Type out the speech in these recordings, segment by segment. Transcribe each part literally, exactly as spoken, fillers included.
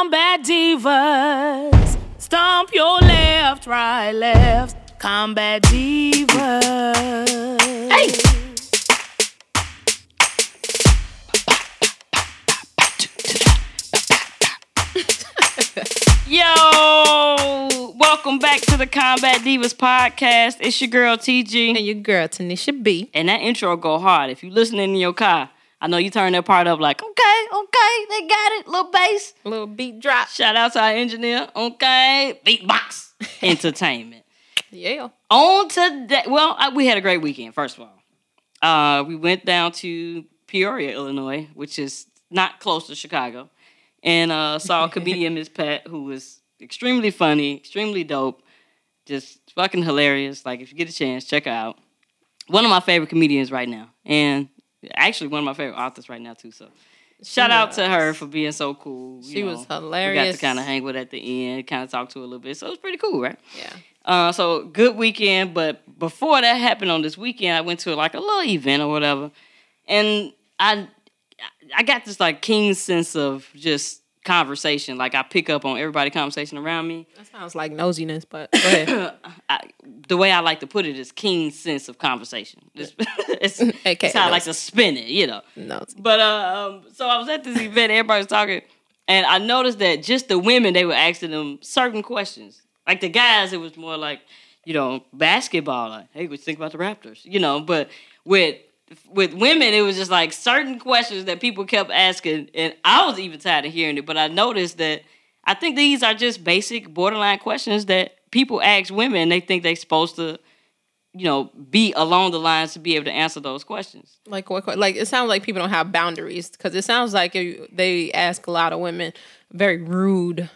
Combat Divas. Stomp your left, right, left. Combat Divas. Hey! Yo! Welcome back to the Combat Divas podcast. It's your girl, T G. And your girl, Tonnisha B. And that intro go hard. If you listening in your car, I know you turn that part up like, okay, okay, they got it. Little bass. Little beat drop. Shout out to our engineer. Okay. Beatbox. Entertainment. Yeah. On today. Well, I, we had a great weekend, first of all. Uh, we went down to Peoria, Illinois, which is not close to Chicago, and uh, saw comedian Miss Pat, who was extremely funny, extremely dope, just fucking hilarious. Like, if you get a chance, check her out. One of my favorite comedians right now. And actually, one of my favorite authors right now, too. So, shout out to her for being so cool. She was hilarious. We got to kind of hang with her at the end, kind of talk to her a little bit. So, it was pretty cool, right? Yeah. Uh, so, good weekend. But before that happened on this weekend, I went to like a little event or whatever. And I I got this like keen sense of just conversation. Like, I pick up on everybody's conversation around me. That sounds like nosiness, but go ahead. I, the way I like to put it is keen sense of conversation. It's, it's, okay, it's how no. I like to spin it, you know. No. But uh, um, so I was at this event, everybody was talking, and I noticed that just the women, they were asking them certain questions. Like the guys, it was more like, you know, basketball. Like, hey, what you think about the Raptors? You know, but with With women, it was just like certain questions that people kept asking, and I was even tired of hearing it, but I noticed that I think these are just basic borderline questions that people ask women, and they think they're supposed to, you know, be along the lines to be able to answer those questions. Like what? Like, it sounds like people don't have boundaries, because it sounds like they ask a lot of women very rude,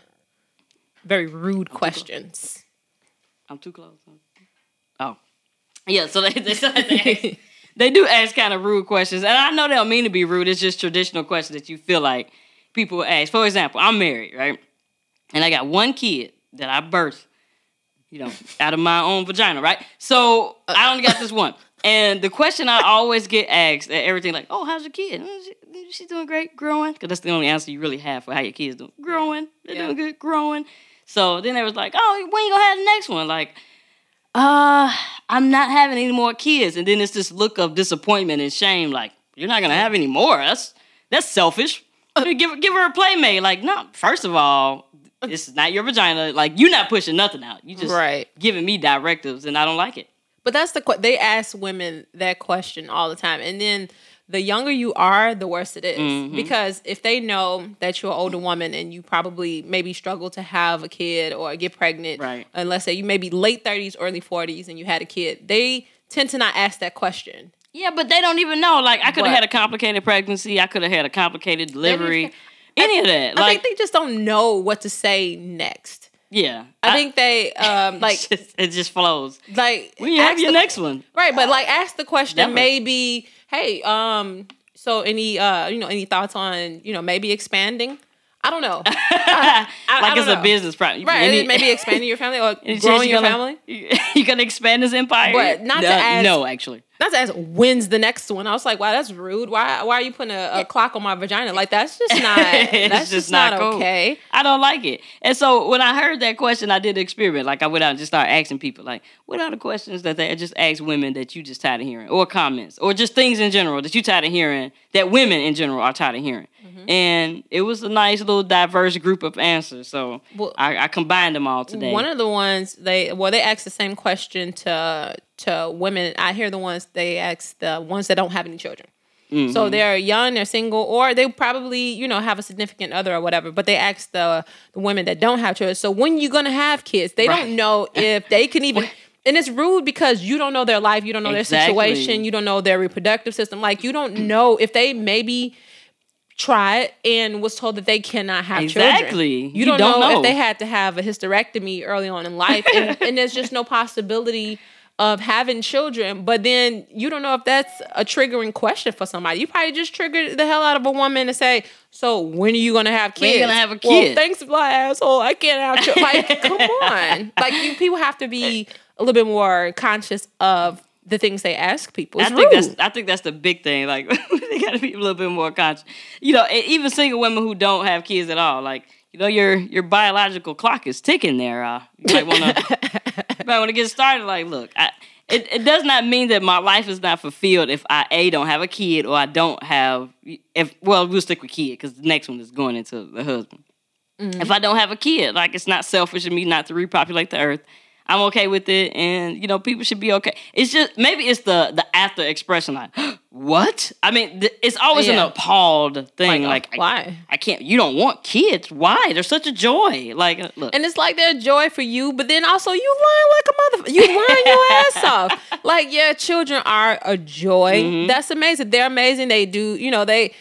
very rude I'm questions. Too I'm too close. Oh. Yeah, so they, they started to ask... They do ask kind of rude questions. And I know they don't mean to be rude. It's just traditional questions that you feel like people ask. For example, I'm married, right? And I got one kid that I birthed, you know, out of my own vagina, right? So I only got this one. And the question I always get asked at everything, like, oh, how's your kid? She's doing great, growing. Because that's the only answer you really have for how your kid's doing. Growing. They're yeah. doing good, growing. So then they was like, oh, when you going to have the next one? Like, uh... I'm not having any more kids. And then it's this look of disappointment and shame, like, you're not going to have any more. That's that's selfish. Give, give her a playmate. Like, no, first of all, it's not your vagina. Like, you're not pushing nothing out. You just right. giving me directives, and I don't like it. But that's the question. They ask women that question all the time. And then the younger you are, the worse it is. Mm-hmm. Because if they know that you're an older woman and you probably maybe struggle to have a kid or get pregnant, right. and let's say you may be late thirties, early forties, and you had a kid, they tend to not ask that question. Yeah, but they don't even know. Like, I could have had a complicated pregnancy. I could have had a complicated delivery. Any of that. Like, I think they just don't know what to say next. Yeah. I, I think they, um, like... It just, it just flows. Like... When you have your the, next one. Right, but, like, ask the question, Never. maybe, hey, um, so any, uh, you know, any thoughts on, you know, maybe expanding? I don't know. I, I, like I it's know. a business problem. Right, any, maybe expanding your family or growing your gonna, family. You're going to expand this empire? But not no, to ask... No, actually. Not to ask, when's the next one? I was like, wow, that's rude. Why Why are you putting a, a clock on my vagina? Like, that's just not... That's just, just not, not cool. Okay. I don't like it. And so, when I heard that question, I did experiment. Like, I went out and just started asking people, like, what are the questions that they just ask women that you just tired of hearing? Or comments. Or just things in general that you tired of hearing, that women in general are tired of hearing. Mm-hmm. And it was a nice little diverse group of answers. So well, I, I combined them all today. One of the ones they well they asked the same question to to women. I hear the ones they ask the ones that don't have any children. Mm-hmm. So they're young, they're single, or they probably you know have a significant other or whatever. But they ask the the women that don't have children. So when you gonna have kids? They right. don't know if they can even. And it's rude because you don't know their life, you don't know exactly. their situation, you don't know their reproductive system. Like you don't know if they maybe. Tried and was told that they cannot have exactly. children. You, you don't, don't know, know if they had to have a hysterectomy early on in life, and, and there's just no possibility of having children. But then you don't know if that's a triggering question for somebody. You probably just triggered the hell out of a woman to say, "So when are you gonna have kids? When are you gonna have a kid?" Well, thanks, my asshole. I can't have children. Like, come on. Like, you people have to be a little bit more conscious of the things they ask people. It's I think rude. that's I think that's the big thing. Like they got to be a little bit more conscious. You know, even single women who don't have kids at all. Like you know, your your biological clock is ticking there. Uh, you might want to might want to get started. Like, look, I, it it does not mean that my life is not fulfilled if I a don't have a kid or I don't have if well we'll stick with kid because the next one is going into the husband. Mm-hmm. If I don't have a kid, like it's not selfish of me not to repopulate the earth. I'm okay with it, and, you know, people should be okay. It's just, maybe it's the the after expression, like, what? I mean, th- it's always yeah. an appalled thing. Like, like why? I, I can't, you don't want kids. Why? They're such a joy. Like, look. And it's like they're a joy for you, but then also you lying like a motherfucker. You lying your ass off. Like, yeah, children are a joy. Mm-hmm. That's amazing. They're amazing. They do, you know, they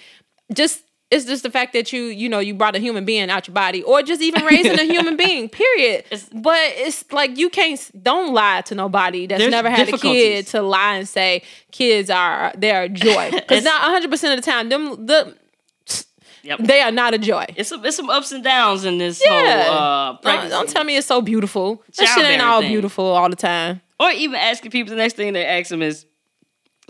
just... It's just the fact that you, you know, you brought a human being out your body or just even raising a human being, period. It's, but it's like you can't, don't lie to nobody that's never had a kid to lie and say kids are, they're a joy. Because not one hundred percent of the time, them the yep. they are not a joy. It's, a, it's some ups and downs in this yeah. whole uh, pregnancy. Don't, don't tell me it's so beautiful. That shit ain't all thing. beautiful all the time. Or even asking people, the next thing they ask them is,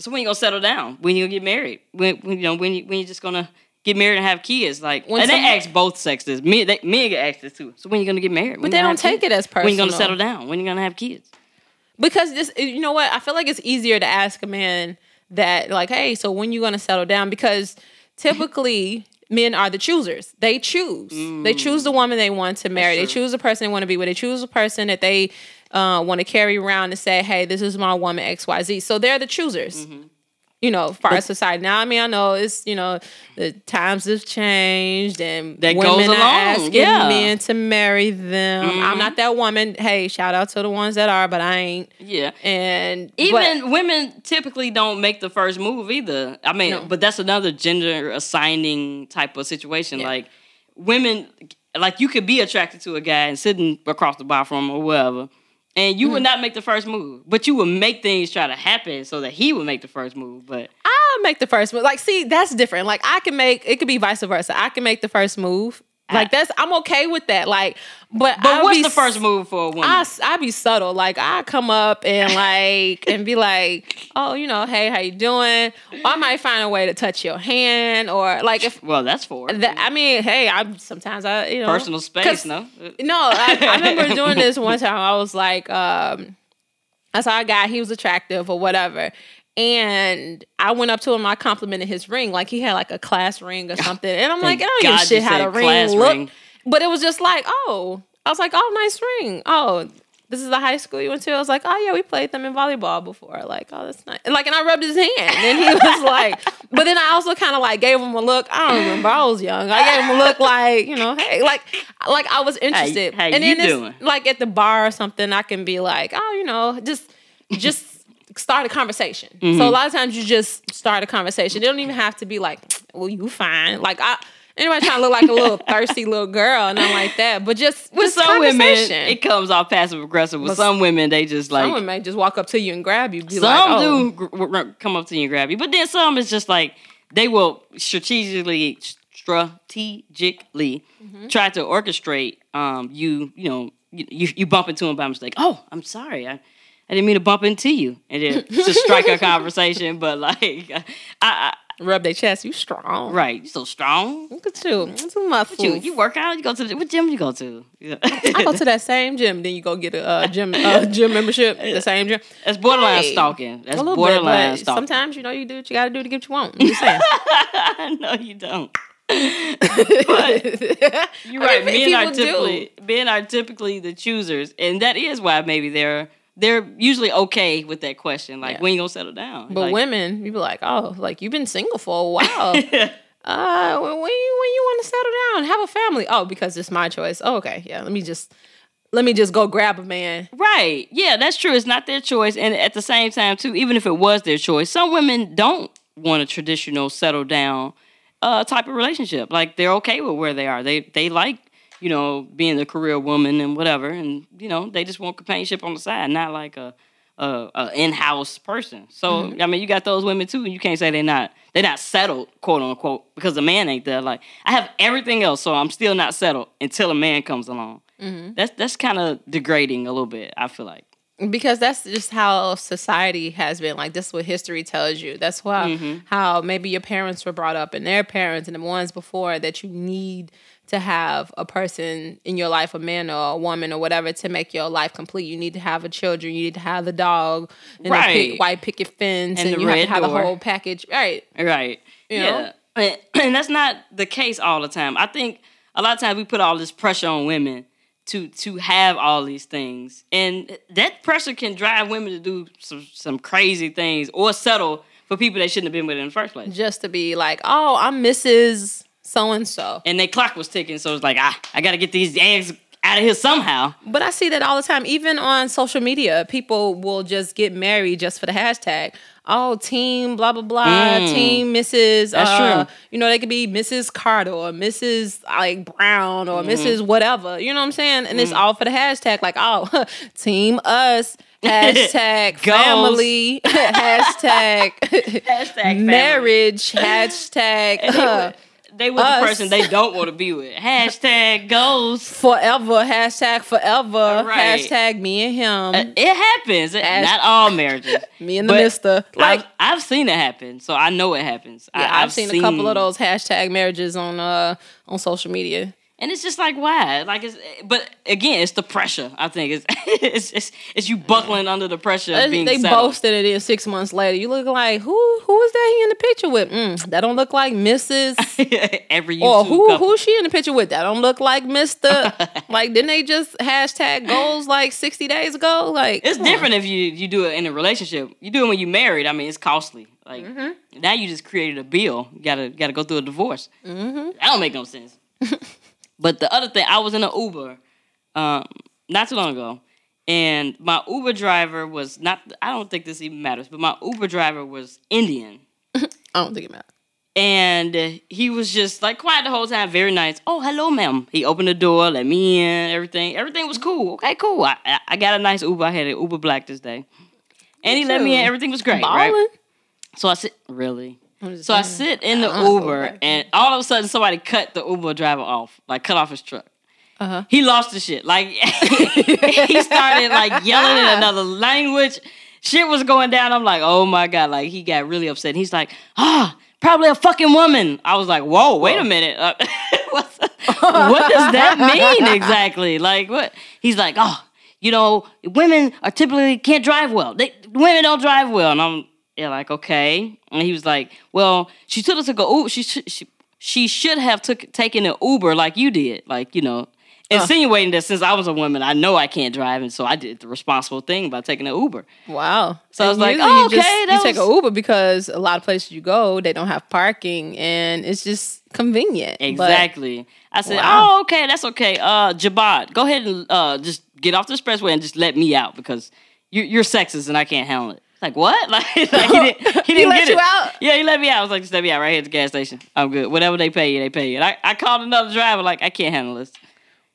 so when you going to settle down? When you going to get married? When, when, you know, when, you, when you just going to get married and have kids, like when and they ask both sexes. Men, they, men get asked this too. So when you gonna get married? When but they don't take kids? It as personal. When you gonna settle down? When you gonna have kids? Because this, you know what? I feel like it's easier to ask a man that, like, hey, so when you gonna settle down? Because typically men are the choosers. They choose. Mm. They choose the woman they want to marry. They choose the person they want to be with. They choose the person that they uh, want to carry around and say, hey, this is my woman X Y Z. So they're the choosers. Mm-hmm. You know, far as society now. I mean, I know it's you know the times have changed and that women goes along. Are asking yeah. men to marry them. Mm-hmm. I'm not that woman. Hey, shout out to the ones that are, but I ain't. Yeah, and even but, women typically don't make the first move either. I mean, no. But that's another gender assigning type of situation. Yeah. Like women, like you could be attracted to a guy and sitting across the bar from him or wherever. And you would not make the first move, but you would make things try to happen so that he would make the first move. But I'll make the first move. Like, see, that's different. Like, I can make it could be vice versa. I can make the first move. Like, that's I'm okay with that. Like, but but I'll what's be, the first move for a woman? I I be subtle. Like, I come up and like and be like, oh, you know, hey, how you doing? Or I might find a way to touch your hand or like if well, that's for the, I mean, hey, I sometimes I you know personal space. No, no, I, I remember doing this one time. I was like, um, I saw a guy. He was attractive or whatever. And I went up to him. I complimented his ring, like he had like a class ring or something. And I'm like, I don't give a shit how the ring looked. But it was just like, oh, I was like, oh, nice ring. Oh, this is the high school you went to. I was like, oh yeah, we played them in volleyball before. Like, oh, that's nice. And like, and I rubbed his hand, and he was like, but then I also kind of like gave him a look. I don't remember. I was young. I gave him a look, like you know, hey, like, like I was interested. How, how and then you doing? Like at the bar or something, I can be like, oh, you know, just, just. Start a conversation. Mm-hmm. So a lot of times you just start a conversation. They don't even have to be like, well, you fine. Like, I, anybody trying to look like a little thirsty little girl and nothing like that. But just with just some women, it comes off passive aggressive. With but some women, they just like... Some women may just walk up to you and grab you. Be some like, oh. do gr- come up to you and grab you. But then some is just like, they will strategically, strategically mm-hmm. try to orchestrate um, you, you know, you, you, you bump into them by mistake. Oh, I'm sorry. I... I didn't mean to bump into you and then to strike a conversation, but like, I, I rub their chest. You strong, right? You so strong. Look at you. That's my food. You, you work out. You go to the, what gym? You go to? Yeah. I go to that same gym. Then you go get a uh, gym uh, gym membership. The same gym. That's borderline hey, stalking. That's borderline bit, stalking. Sometimes you know you do what you got to do to get what you want. I'm just saying. No, you don't. But you're right. I mean, men are typically do. men are typically the choosers, and that is why maybe they're. They're usually okay with that question. Like, yeah. when you gonna settle down? But like, women, you be like, oh, like, you've been single for a while. uh, when, when you, when you want to settle down? Have a family. Oh, because it's my choice. Oh, okay. Yeah, let me just, let me just go grab a man. Right. Yeah, that's true. It's not their choice. And at the same time, too, even if it was their choice, some women don't want a traditional settle down uh, type of relationship. Like, they're okay with where they are. They They like... you know, being a career woman and whatever. And, you know, they just want companionship on the side, not like a, a, a in-house person. So, mm-hmm. I mean, you got those women, too, and you can't say they're not they're not settled, quote-unquote, because a man ain't there. Like, I have everything else, so I'm still not settled until a man comes along. Mm-hmm. That's that's kind of degrading a little bit, I feel like. Because that's just how society has been. Like, this is what history tells you. That's why mm-hmm. how maybe your parents were brought up and their parents and the ones before that you need to have a person in your life, a man or a woman or whatever, to make your life complete. You need to have a children. You need to have the dog and right. the pig, white picket fence. And, and you have to have door. the whole package. Right. Right. You yeah. know? And that's not the case all the time. I think a lot of times we put all this pressure on women to to have all these things. And that pressure can drive women to do some, some crazy things or settle for people they shouldn't have been with in the first place. Just to be like, oh, I'm Missus So-and-so. And their clock was ticking, so it's like, ah, I got to get these eggs out of here somehow. But I see that all the time. Even on social media, people will just get married just for the hashtag. Oh, team blah, blah, blah, mm. team Missus That's uh, true. You know, they could be Missus Carter or Missus like Brown or mm. Missus whatever. You know what I'm saying? And mm. it's all for the hashtag. Like, oh, team us, hashtag family, hashtag, hashtag marriage, hashtag... Uh, They were the person they don't want to be with. Hashtag goals. Forever. Hashtag forever. Right. Hashtag me and him. Uh, it happens. It, not all marriages. Me and the but mister. Like I've, I've seen it happen, so I know it happens. Yeah, I, I've, I've seen, seen a couple of those hashtag marriages on uh on social media. And it's just like, why? Like it's, but again, it's the pressure. I think it's it's it's, it's you buckling under the pressure. Of being they settled. Boasted it in six months later. You look like who? Who is that he in the picture with? Mm, that don't look like Missus Every YouTube or who? Couple. Who's she in the picture with? That don't look like Mister Like, didn't they just hashtag goals like sixty days ago? Like, it's different on. if you you do it in a relationship. You do it when you married. I mean, it's costly. Like mm-hmm. now, you just created a bill. You gotta gotta go through a divorce. Mm-hmm. That don't make no sense. But the other thing, I was in an Uber um, not too long ago, and my Uber driver was not, I don't think this even matters, but my Uber driver was Indian. I don't think it matters. And he was just like quiet the whole time, very nice. Oh, hello, ma'am. He opened the door, let me in, everything. Everything was cool. Okay, cool. I, I, I got a nice Uber. I had an Uber Black this day. And he let me in. Everything was great, Ballin'. right? So I said, really? So I sit in the uh-huh. Uber, and all of a sudden, somebody cut the Uber driver off, like cut off his truck. Uh-huh. He lost his shit. Like, he started, like, yelling in another language. Shit was going down. I'm like, oh, my God. Like, he got really upset. He's like, ah, oh, probably a fucking woman. I was like, whoa, wait whoa. a minute. Uh, what's, what does that mean exactly? Like, what? He's like, oh, you know, women are typically can't drive well. They, women don't drive well. And I'm Yeah, like, okay. And he was like, well, she took us to go, she she, she should have took taken an Uber like you did. Like, you know, insinuating uh. that since I was a woman, I know I can't drive, and so I did the responsible thing by taking an Uber. Wow. So and I was like, oh, you okay. Just, that you was... take an Uber because a lot of places you go, they don't have parking, and it's just convenient. Exactly. But, I said, wow. oh, okay, that's okay. Uh, Jabod, go ahead and uh, just get off the expressway and just let me out because you, you're sexist and I can't handle it. Like, what? Like, like he didn't, he didn't he let get you it. out? Yeah, he let me out. I was like, just let me out right here at the gas station. I'm good. Whatever they pay you, they pay you. And I, I called another driver, like, I can't handle this.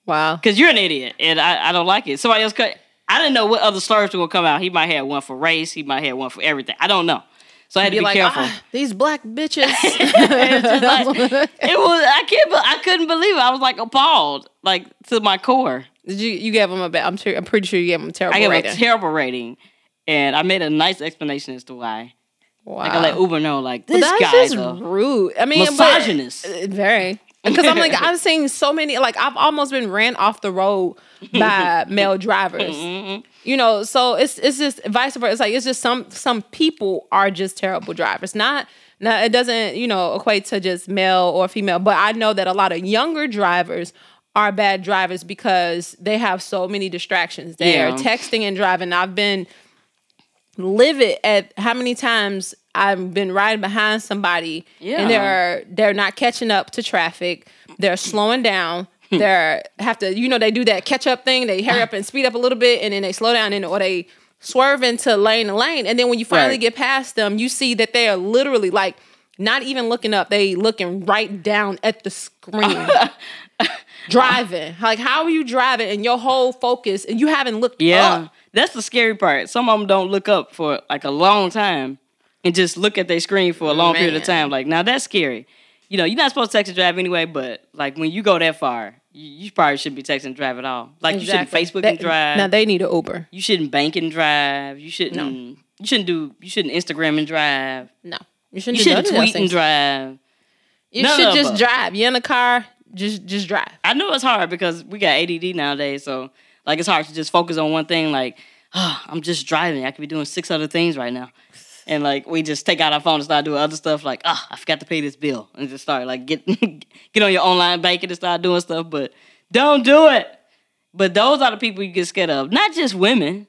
Wow. Because you're an idiot, and I, I don't like it. Somebody else cut. I didn't know what other slurs were going to come out. He might have one for race. He might have one for everything. I don't know. So I had You'd to be like, careful. Ah, these black bitches. it, was like, it was. I can't. I couldn't believe it. I was like appalled, like to my core. Did you? You gave him a bad. I'm, ter- I'm pretty sure you gave him a terrible. I gave rating. him a terrible rating. And I made a nice explanation as to why. Wow. Like, I let Uber know, like, this guy is rude. I mean, misogynist. But, very. Because I'm like, I've seen so many, like, I've almost been ran off the road by male drivers. Mm-hmm. You know, so it's it's just vice versa. It's like, it's just some some people are just terrible drivers. Not, not it doesn't, you know, equate to just male or female. But I know that a lot of younger drivers are bad drivers because they have so many distractions. They yeah. are texting and driving. I've been... live it at how many times I've been riding behind somebody yeah. and they're they're not catching up to traffic. They're slowing down. They're have to, you know, they do that catch up thing. They hurry up and speed up a little bit, and then they slow down and or they swerve into lane to lane. And then when you finally right. get past them, you see that they are literally like not even looking up. They looking right down at the screen. Driving. Like, how are you driving and your whole focus and you haven't looked yeah. up? That's the scary part. Some of them don't look up for like a long time and just look at their screen for a long Man. period of time. Like, now that's scary. You know, you're not supposed to text and drive anyway, but like when you go that far, you probably shouldn't be texting and drive at all. Like exactly. You shouldn't Facebook that, and drive. Now they need an Uber. You shouldn't bank and drive. You shouldn't. No. You shouldn't do. You shouldn't Instagram and drive. No, you shouldn't. You shouldn't tweet and drive. You None should just us. drive. You're in a car. Just, just drive. I know it's hard because we got A D D nowadays, so like it's hard to just focus on one thing. Like, oh, I'm just driving. I could be doing six other things right now. And, like, we just take out our phone and start doing other stuff. Like, ah, oh, I forgot to pay this bill. And just start, like, get get on your online banking and start doing stuff. But don't do it. But those are the people you get scared of. Not just women.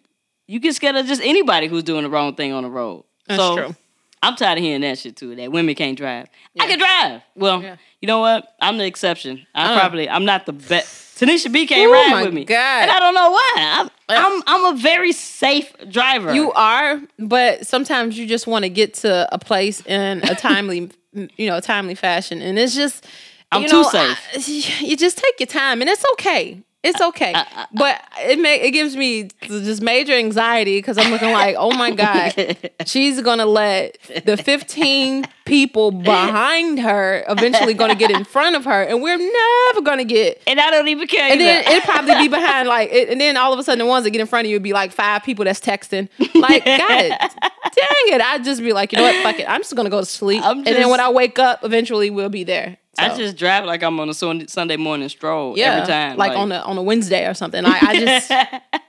You get scared of just anybody who's doing the wrong thing on the road. That's so, true. I'm tired of hearing that shit, too, that women can't drive. Yeah. I can drive. Well, yeah. You know what? I'm the exception. I uh. probably, I'm not the best. Tonnisha B can't Ooh, ride with me. God. And I don't know why. I'm, I'm I'm a very safe driver. You are, but sometimes you just want to get to a place in a timely, you know, timely fashion. And it's just, I'm you know, too safe. I, you just take your time, and it's okay. It's okay. I, I, I, but it may, it gives me just major anxiety because I'm looking like, oh my God, she's going to let the fifteen people behind her eventually going to get in front of her and we're never going to get. And I don't even care. And either. Then it'll probably be behind like, it, and then all of a sudden the ones that get in front of you would be like five people that's texting. Like, God, dang it. I'd just be like, you know what? Fuck it. I'm just going to go to sleep. Just, and then when I wake up, eventually we'll be there. So. I just drive like I'm on a Sunday morning stroll yeah, every time. Like, like on a on a Wednesday or something. I, I just,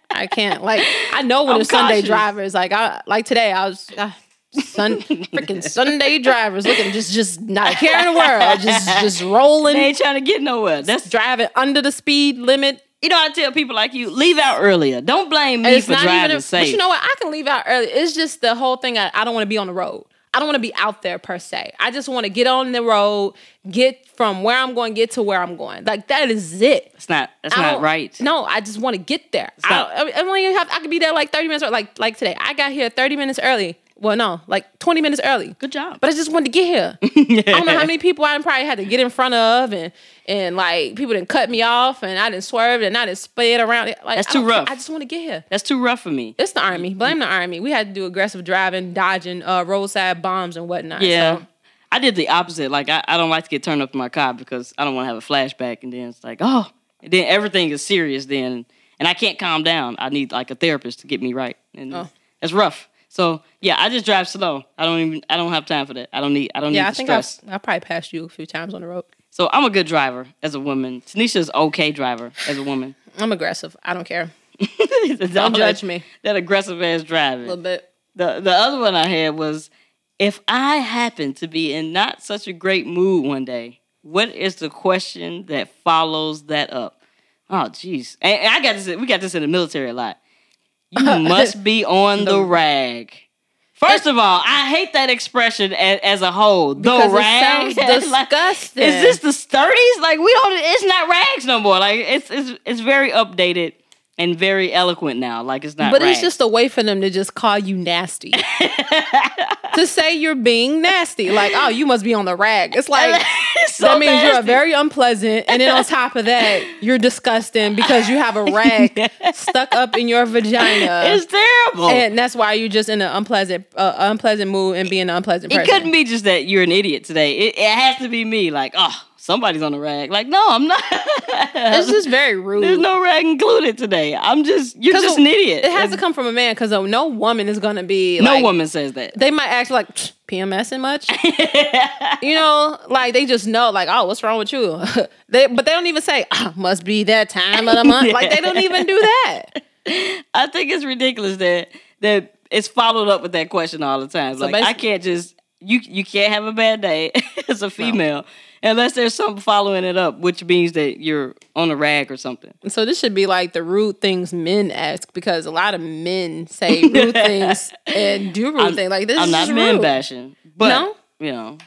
I can't. Like, I know when it's Sunday drivers. Like, I like today, I was, uh, sun, freaking Sunday drivers looking just, just not here in the world. Just, just rolling. They ain't trying to get nowhere. That's driving under the speed limit. You know, I tell people like you, leave out earlier. Don't blame me for driving a, safe. But you know what? I can leave out early. It's just the whole thing. I, I don't want to be on the road. I don't want to be out there per se. I just want to get on the road, get from where I'm going, get to where I'm going. Like that is it. It's not. That's not right. No, I just want to get there. I, not, I, I, mean, I could be there like thirty minutes. Like like today, I got here thirty minutes early. Well, no, like twenty minutes early. Good job. But I just wanted to get here. Yeah. I don't know how many people I probably had to get in front of, and and like people didn't cut me off, and I didn't swerve, and I didn't sped around. Like, that's too I rough. I just want to get here. That's too rough for me. It's the Army. Blame the Army. We had to do aggressive driving, dodging uh, roadside bombs and whatnot. Yeah, so. I did the opposite. Like I, I don't like to get turned up in my car because I don't want to have a flashback, and then it's like oh, and then everything is serious then, and I can't calm down. I need like a therapist to get me right, and oh. It's rough. So yeah, I just drive slow. I don't even. I don't have time for that. I don't need. I don't yeah, need I the think stress. I, I probably passed you a few times on the road. So I'm a good driver as a woman. Tanisha's okay driver as a woman. I'm aggressive. I don't care. don't don't judge that, me. That aggressive ass driving. A little bit. The the other one I had was, if I happen to be in not such a great mood one day, what is the question that follows that up? Oh jeez, and I got this. We got this in the military a lot. You must be on the rag. First of all, I hate that expression as, as a whole. The because rag. It sounds disgusting. Like, is this the thirties? Like we don't. It's not rags no more. Like it's it's it's very updated and very eloquent now. Like it's not. But rags. It's just a way for them to just call you nasty. To say you're being nasty. Like oh, you must be on the rag. It's like it's so that means nasty. You're very unpleasant. And then on top of that, you're disgusting because you have a rag stuck up in your vagina. It's terrible. And that's why you're just in an unpleasant, uh, unpleasant mood and being an unpleasant person. It couldn't be just that you're an idiot today. It, it has to be me. Like oh, somebody's on the rag. Like no, I'm not. It's just very rude. There's no rag included today. I'm just you're just an idiot. It has and, to come from a man because no woman is gonna be. No like, woman says that. They might act like PMSing much. You know, like they just know, like oh, what's wrong with you? they but they don't even say oh, must be that time of the month. Yeah. Like they don't even do that. I think it's ridiculous that that it's followed up with that question all the time. So like I can't just you you can't have a bad day as a female. No. Unless there's something following it up, which means that you're on a rag or something. So this should be like the rude things men ask, because a lot of men say rude things and do rude I'm, things. Like this I'm is not man rude. Bashing, but no? You know,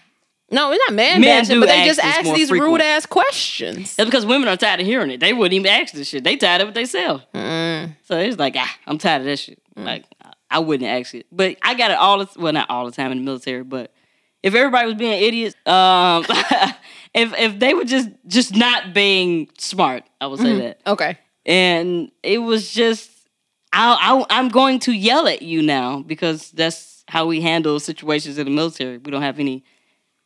no, we're not man men bashing. But they ask just ask these rude ass questions. That's because women are tired of hearing it. They wouldn't even ask this shit. They tired of it themselves. Mm. So it's like ah, I'm tired of this shit. Mm. Like I wouldn't ask it, but I got it all. The, well, not all the time in the military, but. If everybody was being idiots, um, if if they were just, just not being smart, I would say mm-hmm. that. Okay. And it was just, I, I, I'm going to yell at you now because that's how we handle situations in the military. We don't have any,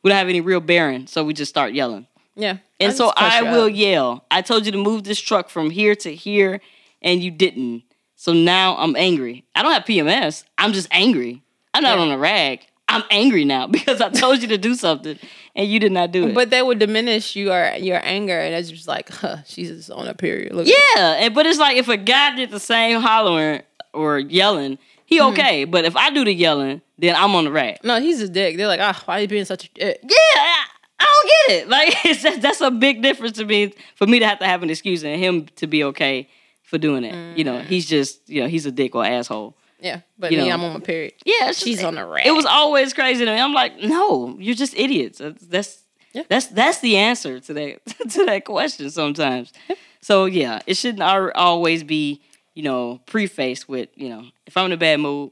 we don't have any real bearing, so we just start yelling. Yeah. And so I will yell. I told you to move this truck from here to here, and you didn't. So now I'm angry. I don't have P M S. I'm just angry. I'm not yeah. on a rag. I'm angry now because I told you to do something and you did not do it. But that would diminish your your anger, and it's just like, huh, she's just on a period. Look yeah, and, but it's like if a guy did the same hollering or yelling, he okay. Mm-hmm. But if I do the yelling, then I'm on the rack. No, he's a dick. They're like, ah, oh, why are you being such a dick? Yeah, I, I don't get it. Like it's just, that's a big difference to me for me to have to have an excuse and him to be okay for doing it. Mm-hmm. You know, he's just you know he's a dick or asshole. Yeah, but you me, know, I'm on my period. Yeah, she's just, on the rack. It was always crazy to me. I'm like, no, you're just idiots. That's yeah. that's that's the answer to that to that question sometimes. Yeah. So yeah, it shouldn't always be you know prefaced with you know if I'm in a bad mood,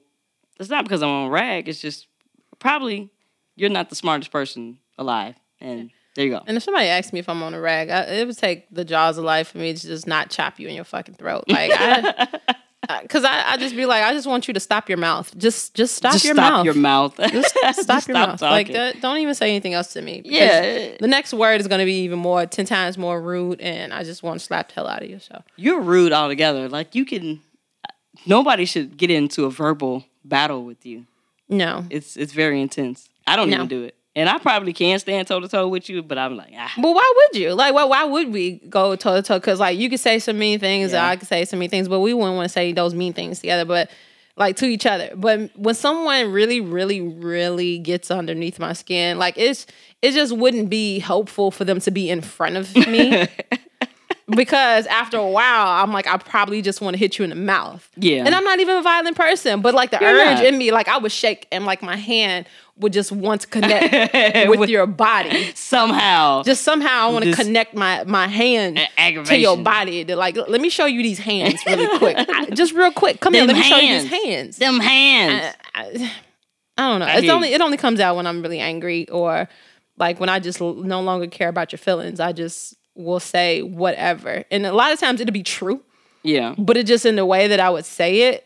it's not because I'm on rag. It's just probably you're not the smartest person alive, and there you go. And if somebody asks me if I'm on a rag, I, it would take the jaws of life for me to just not chop you in your fucking throat. Like. I... Because I, I just be like, I just want you to stop your mouth. Just just stop just your stop mouth. Your mouth. Just stop just your stop mouth. Talking. Like, d- don't even say anything else to me. Yeah. The next word is going to be even more, ten times more rude, and I just want to slap the hell out of you. So you're rude altogether. Like, you can, nobody should get into a verbal battle with you. No. It's it's very intense. I don't no. even do it. And I probably can stand toe-to-toe with you, but I'm like, ah. But why would you? Like, why, why would we go toe-to-toe? Because, like, you could say some mean things, yeah. I could say some mean things, but we wouldn't want to say those mean things together, but, like, to each other. But when someone really, really, really gets underneath my skin, like, it's it just wouldn't be helpful for them to be in front of me. Because after a while, I'm like, I probably just want to hit you in the mouth. Yeah. And I'm not even a violent person, but, like, the You're urge not. in me, like, I would shake and, like, my hand would just want to connect with, with your body. Somehow. Just somehow I want to connect my, my hand to your body. To like, let me show you these hands really quick. I, just real quick. Come Them here, let hands. me show you these hands. Them hands. I, I, I don't know. I it's only It only comes out when I'm really angry or like when I just no longer care about your feelings. I just will say whatever. And a lot of times it'll be true. Yeah. But it just in the way that I would say it,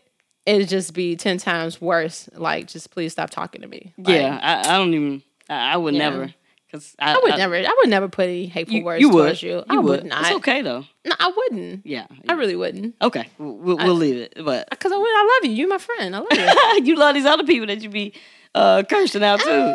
it'd just be ten times worse. Like, just please stop talking to me. Like, yeah, I, I don't even. I, I would yeah. never. Cause I, I would I, never. I would never put any hateful you, words you towards would. you. I you would. would not. It's okay though. No, I wouldn't. Yeah, I really wouldn't. Okay, we'll, we'll I, leave it. But because I, I love you. You're my friend. I love you. You love these other people that you be uh, cursing out too. Uh,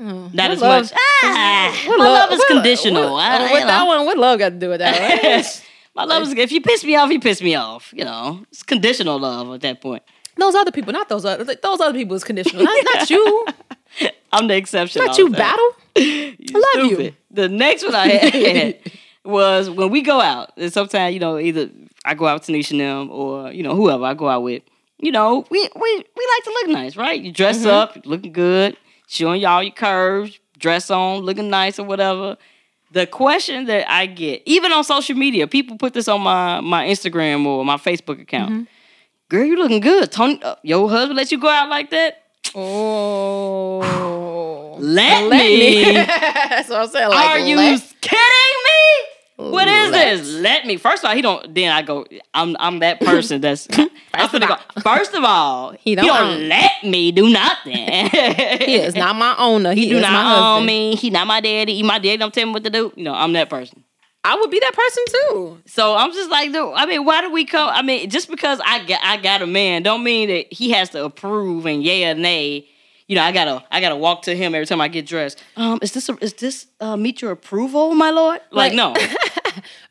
Not what as love, much. Ah, my love, love is conditional. What, I, with that know. one, what love got to do with that? Right? My love is, if you piss me off, you piss me off. You know, it's conditional love at that point. Those other people, not those other, those other people is conditional. Not, not you. I'm the exception. Not you, battle. I love stupid. you. The next one I had was when we go out. And sometimes, you know, either I go out with Tonnisha and them or, you know, whoever I go out with. You know, we, we, we like to look nice, right? You dress mm-hmm. up, you're looking good. Showing y'all your curves, dress on, looking nice or whatever. The question that I get, even on social media, people put this on my, my Instagram or my Facebook account. Mm-hmm. Girl, you looking good. Tony, uh, your husband let you go out like that? Oh. let, let me. me. That's what I'm saying. Like, Are you let- kidding me? What is Let's. this? Let me. First of all, he don't. Then I go. I'm. I'm that person. That's. first, I'm gonna go, first of all, he don't, he don't let me do nothing. He is not my owner. He, he do is not my own husband. me. He not my daddy. He my daddy don't tell me what to do. You know, I'm that person. I would be that person too. So I'm just like, dude, I mean, why do we come? I mean, just because I got I got a man, don't mean that he has to approve and yay or nay. You know, I gotta, I gotta walk to him every time I get dressed. Um, is this, a, is this uh, meet your approval, my lord? Like, like no,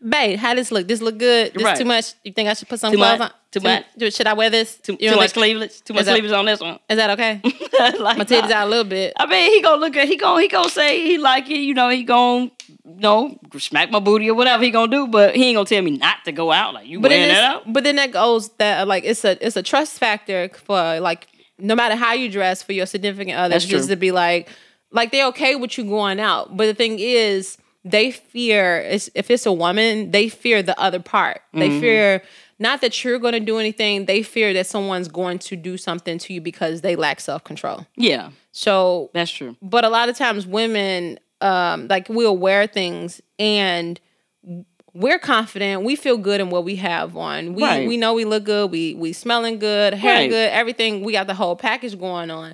babe, how this look? This look good? This right. too much? You think I should put some too gloves much, on? Too, too much? much? Should I wear this? Too, too much like, cleavage? Too much that, cleavage on this one? Is that okay? Like, my titties out a little bit. I mean, he gonna look at, he gonna, he gonna say he like it. You know, he gonna, you know, smack my booty or whatever he gonna do, but he ain't gonna tell me not to go out. Like you but wearing that out? But then that goes that like it's a, it's a trust factor for like. No matter how you dress for your significant other, it's just to be like, like they're okay with you going out. But the thing is, they fear, it's, if it's a woman, they fear the other part. They mm-hmm. fear not that you're going to do anything. They fear that someone's going to do something to you because they lack self-control. Yeah. So. That's true. But a lot of times women, um, like we'll wear things and we're confident. We feel good in what we have on. We right. we know we look good. We we smelling good, hair right. good, everything. We got the whole package going on.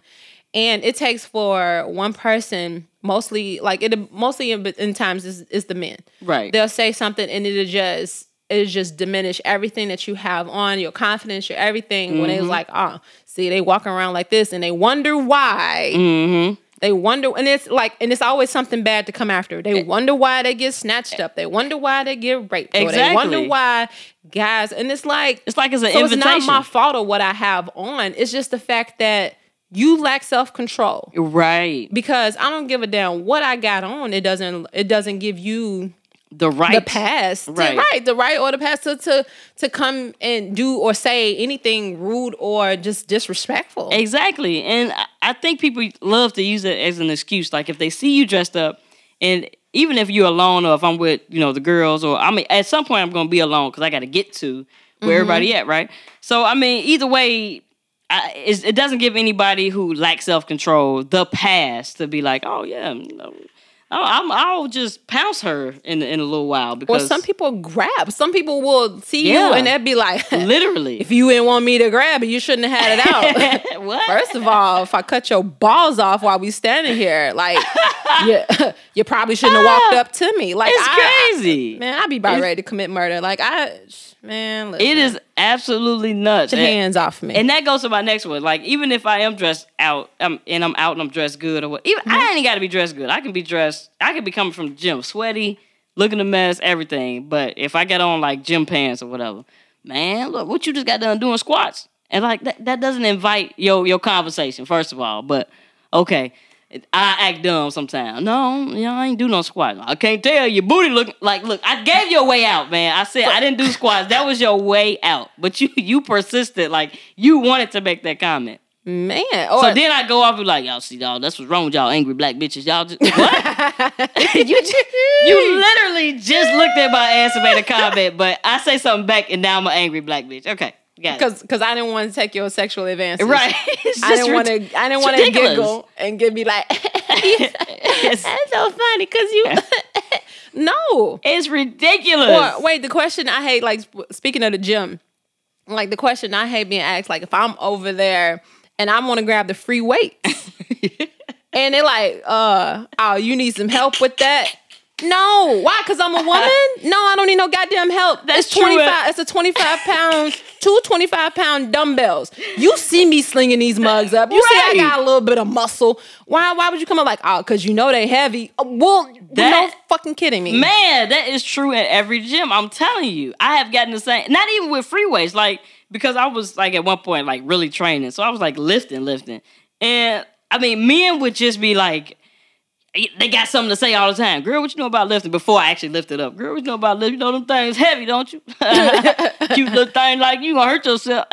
And it takes for one person, mostly, like, it mostly in, in times is, is the men. Right. They'll say something and it'll just, it'll just diminish everything that you have on, your confidence, your everything. Mm-hmm. When it's like, oh, see, they walking around like this and they wonder why. Mm-hmm. They wonder, and it's like, and it's always something bad to come after. They wonder why they get snatched up. They wonder why they get raped. Exactly. They wonder why guys, and it's like, it's like it's an so invitation. It's not my fault or what I have on. It's just the fact that you lack self-control. Right. Because I don't give a damn what I got on. It doesn't, it doesn't give you the right, the pass, right. To, right, the right or the pass to, to to come and do or say anything rude or just disrespectful. Exactly, and I think people love to use it as an excuse. Like if they see you dressed up, and even if you're alone, or if I'm with, you know, the girls, or I mean, at some point I'm going to be alone because I got to get to where mm-hmm. everybody at, right? So I mean, either way, I, it, it doesn't give anybody who lacks self control the pass to be like, oh yeah. You know, Oh, I'm, I'll just pounce her in in a little while because. Well, some people grab. Some people will see yeah. you and they'll be like, literally, if you didn't want me to grab it, you shouldn't have had it out. What? First of all, if I cut your balls off while we standing here, like, you, you probably shouldn't have walked up to me. Like, it's I, crazy, I, man. I'd be about it's, ready to commit murder. Like, I, man, listen, it is absolutely nuts. Get your hands off me. And that goes to my next one. Like, even if I am dressed out, um, and I'm out and I'm dressed good or what, even mm-hmm. I ain't got to be dressed good. I can be dressed. I could be coming from the gym, sweaty, looking a mess, everything. But if I got on like gym pants or whatever, man, look, what you just got done doing squats. And like that, that doesn't invite your, your conversation, first of all. But okay, I act dumb sometimes. No, you know, I ain't do no squats. I can't tell your booty look like, look, I gave you a way out, man. I said I didn't do squats. That was your way out. But you you persisted, like you wanted to make that comment. Man. Or, so then I go off and like, y'all see, y'all, that's what's wrong with y'all angry black bitches. Y'all just, what? you, you literally just looked at my ass and made a comment, but I say something back and now I'm an angry black bitch. Okay, got it. Cause, Cause I didn't want to take your sexual advances. Right. I didn't want to, I didn't want to giggle and get me like, yes. That's so funny because you... No. It's ridiculous. Or, wait, the question I hate, like, speaking of the gym, like the question I hate being asked, like if I'm over there... And I'm gonna grab the free weights. And they're like, uh, oh, you need some help with that? No. Why? Because I'm a woman? No, I don't need no goddamn help. That's it's twenty-five, true. It's a twenty-five pound, two twenty-five pound dumbbells. You see me slinging these mugs up. You right. See I got a little bit of muscle. Why Why would you come up like, oh, because you know they heavy? Well, that, no fucking kidding me. Man, that is true at every gym. I'm telling you. I have gotten the same, not even with free weights, like, because I was, like, at one point, like, really training. So I was, like, lifting, lifting. And, I mean, men would just be, like, they got something to say all the time. Girl, what you know about lifting? Before I actually lifted up. Girl, what you know about lifting? You know them things heavy, don't you? Cute little thing like you gonna hurt yourself.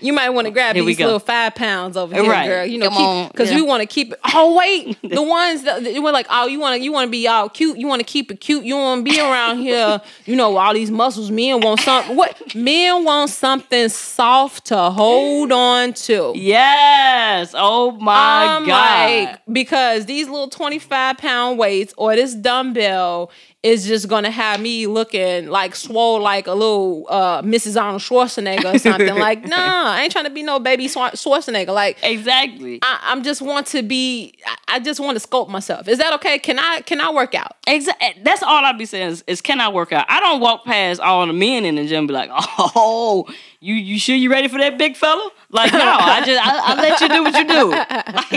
You might want to grab here these little five pounds over here, right. Girl. You know, come because yeah. We want to keep it. Oh, wait. The ones that were like, oh, you want to you want to be all cute. You want to keep it cute. You want to be around here. You know, all these muscles. Men want something. What? Men want something soft to hold on to. Yes. Oh, my I'm God. Like, because these little twenty-five pound weights or this dumbbell is just gonna have me looking like swole like a little uh, Missus Arnold Schwarzenegger or something. Like, nah, I ain't trying to be no baby Schwarzenegger. Like, exactly. I, I'm just want to be. I just want to sculpt myself. Is that okay? Can I? Can I work out? Exactly. That's all I be saying is, is, can I work out? I don't walk past all the men in the gym and be like, oh, you you sure you ready for that big fella? Like, no, I just I, I let you do what you do.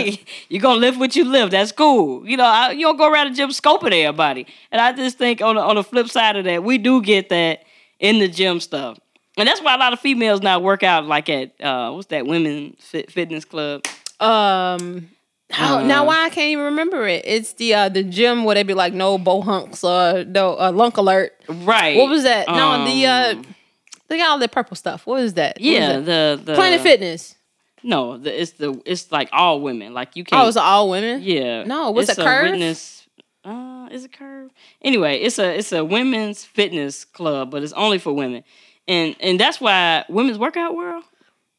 Like, you gonna live what you live. That's cool. You know, I, you don't go around the gym scoping everybody. And I just. Think on the, on the flip side of that, we do get that in the gym stuff, and that's why a lot of females now work out like at uh, what's that women fit, fitness club. Um, uh, now why I can't even remember it. It's the uh, the gym where they be like no bohunks or no uh, lunk alert. Right. What was that? Um, no, the uh, they got all that purple stuff. What is that? Yeah, is that? the the Planet Fitness. No, the, it's the it's like all women. Like you can't. Oh, it's all women. Yeah. No, what's it's a curve? Fitness, Uh, is it curve? Anyway, it's a it's a women's fitness club, but it's only for women, and and that's why women's workout world.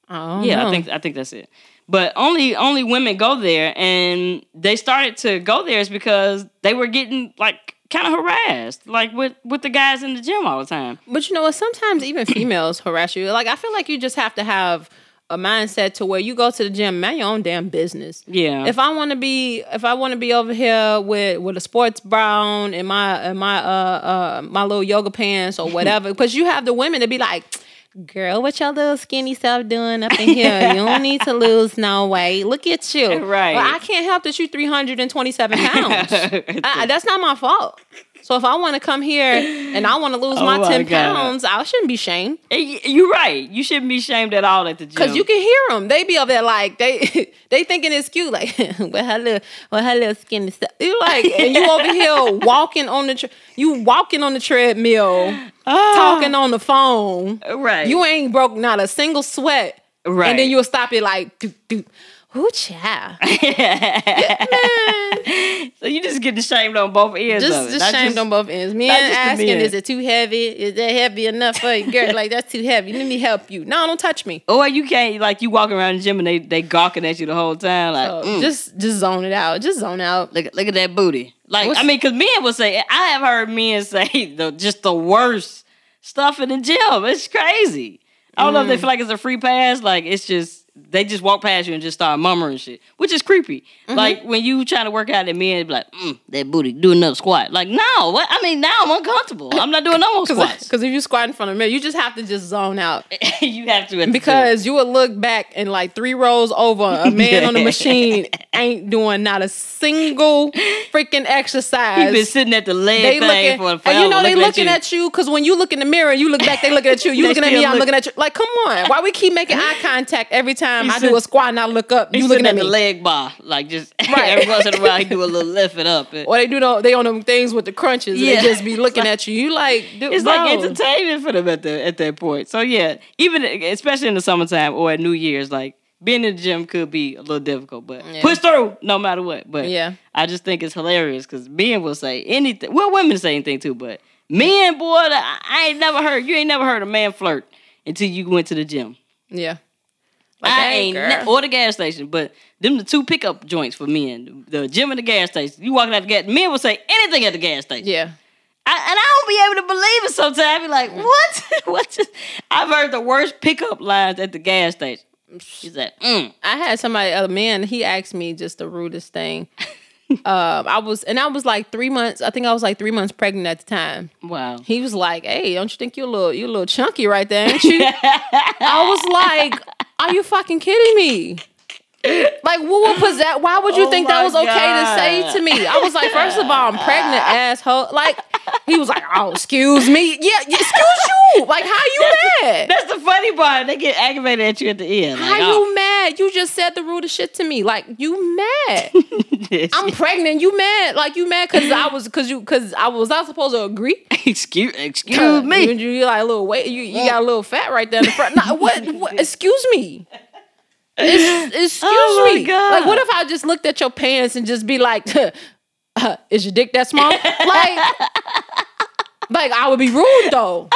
Oh yeah, know. I think I think that's it. But only only women go there, and they started to go there is because they were getting like kind of harassed, like with with the guys in the gym all the time. But you know what? Sometimes even females harass you. Like I feel like you just have to have a mindset to where you go to the gym, man, your own damn business. Yeah. If I want to be, if I want to be over here with, with a sports bra on and my and my uh uh my little yoga pants or whatever, because you have the women to be like, girl, what your little skinny self doing up in here? You don't need to lose no weight. Look at you. Right. Well, I can't help that you three hundred twenty-seven pounds. I, that's not my fault. So if I want to come here and I want to lose oh my, my ten God. pounds, I shouldn't be shamed. You're right. You shouldn't be shamed at all at the gym. Because you can hear them. They be up there like, they they thinking it's cute. Like, well, her little, well, her little skinny stuff. You like, and you over here walking on the, tre- you walking on the treadmill. Oh. Talking on the phone. Right. You ain't broke not a single sweat. Right. And then you'll stop it like, doop, doop. Ooh, child. So you just getting shamed on both ends. Just, of it. just not shamed just, on both ends. Men asking, men. is it too heavy? Is that heavy enough for you? Girl, like, that's too heavy. Let me help you. No, don't touch me. Or you can't, like, you walk around the gym and they, they gawking at you the whole time. Like, oh, mm. just, just zone it out. Just zone out. Look, look at that booty. Like, What's, I mean, because men will say, I have heard men say the, just the worst stuff in the gym. It's crazy. I don't mm. know if they feel like it's a free pass. Like, it's just, they just walk past you and just start murmuring shit, which is creepy. Mm-hmm. Like, when you try to work out at men, be like, mm, that booty, do another squat. Like, no, what? I mean, now I'm uncomfortable. I'm not doing no more squats. Because if you squat in front of the mirror, you just have to just zone out. You have to. Because you will look back and like three rows over, a man on the machine ain't doing not a single freaking exercise. He been sitting at the leg they thing looking, for a forever. And you know they looking at you, because when you look in the mirror, you look back, they looking at you. You looking at me, look. I'm looking at you. Like, come on. Why we keep making eye contact every time? Time I do a squat and I look up, you looking at, at the leg bar, like just right. Every once in a while, he do a little lift it up, and, or they do the, they on them things with the crunches, yeah. And they just be looking like, at you. You like, dude, it's bro. like entertainment for them at the at that point. So yeah, even especially in the summertime or at New Year's, like being in the gym could be a little difficult, but yeah. push through no matter what. But yeah, I just think it's hilarious because men will say anything. Well, women say anything too, but men, boy, I ain't never heard you ain't never heard a man flirt until you went to the gym. Yeah. Like, I ain't ne- or the gas station, but them the two pickup joints for men, the gym and the gas station. You walking out the gas, men will say anything at the gas station. Yeah, I, and I don't be able to believe it sometimes. I be like, what? What? I've heard the worst pickup lines at the gas station. She's like, mm. I had somebody, a man, he asked me just the rudest thing. um, I was, and I was like three months. I think I was like three months pregnant at the time. Wow. He was like, hey, don't you think you're a little, you're a little chunky right there, ain't you? I was like, are you fucking kidding me? Like, what would possess? Why would you oh think that was okay God. to say to me? I was like, first of all, I'm pregnant, asshole. Like, he was like, oh, excuse me. Yeah, excuse you. Like, how you that's mad? The, that's the funny part. They get aggravated at you at the end. Like, how oh. you mad? You just said the rudest shit to me. Like, you mad? I'm pregnant. You mad? Like, you mad because I was because you because I was not supposed to agree. Excuse excuse me. You, you like a little weight. You, you got a little fat right there in the front. Nah, what, what? Excuse me. It's, excuse oh me. God. Like, what if I just looked at your pants and just be like, uh, is your dick that small? Like, like I would be rude though.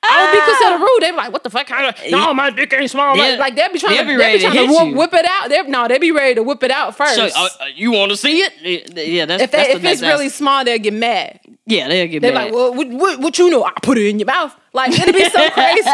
I would be considered rude. They'd be like, what the fuck? Kind of, no, my dick ain't small. Yeah. Like, like, they'd be trying they'd be to, they'd be trying to, to wh- whip it out. They'd, no, they'd be ready to whip it out first. So, uh, you want to see it? Yeah, that's If, they, that's if the, it's that's, really small, they'll get mad. Yeah, they'll get they're mad. They're like, well, what, what, what you know? I put it in your mouth. Like, it'd be so crazy.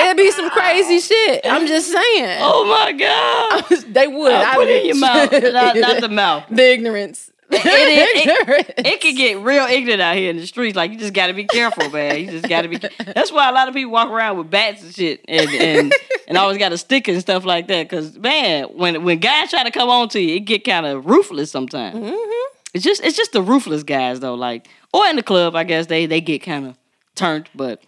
It'd be some crazy shit. I'm just saying. Oh, my God. Was, they would. I put it in your mouth. not, not the mouth. The ignorance. It, it, it, it can get real ignorant out here in the streets. Like, you just got to be careful, man. You just got to be. That's why a lot of people walk around with bats and shit, and and, and always got a stick and stuff like that. Because man, when when guys try to come on to you, it get kind of ruthless sometimes. Mm-hmm. It's just it's just the ruthless guys though. Like, or in the club, I guess they they get kind of turned. But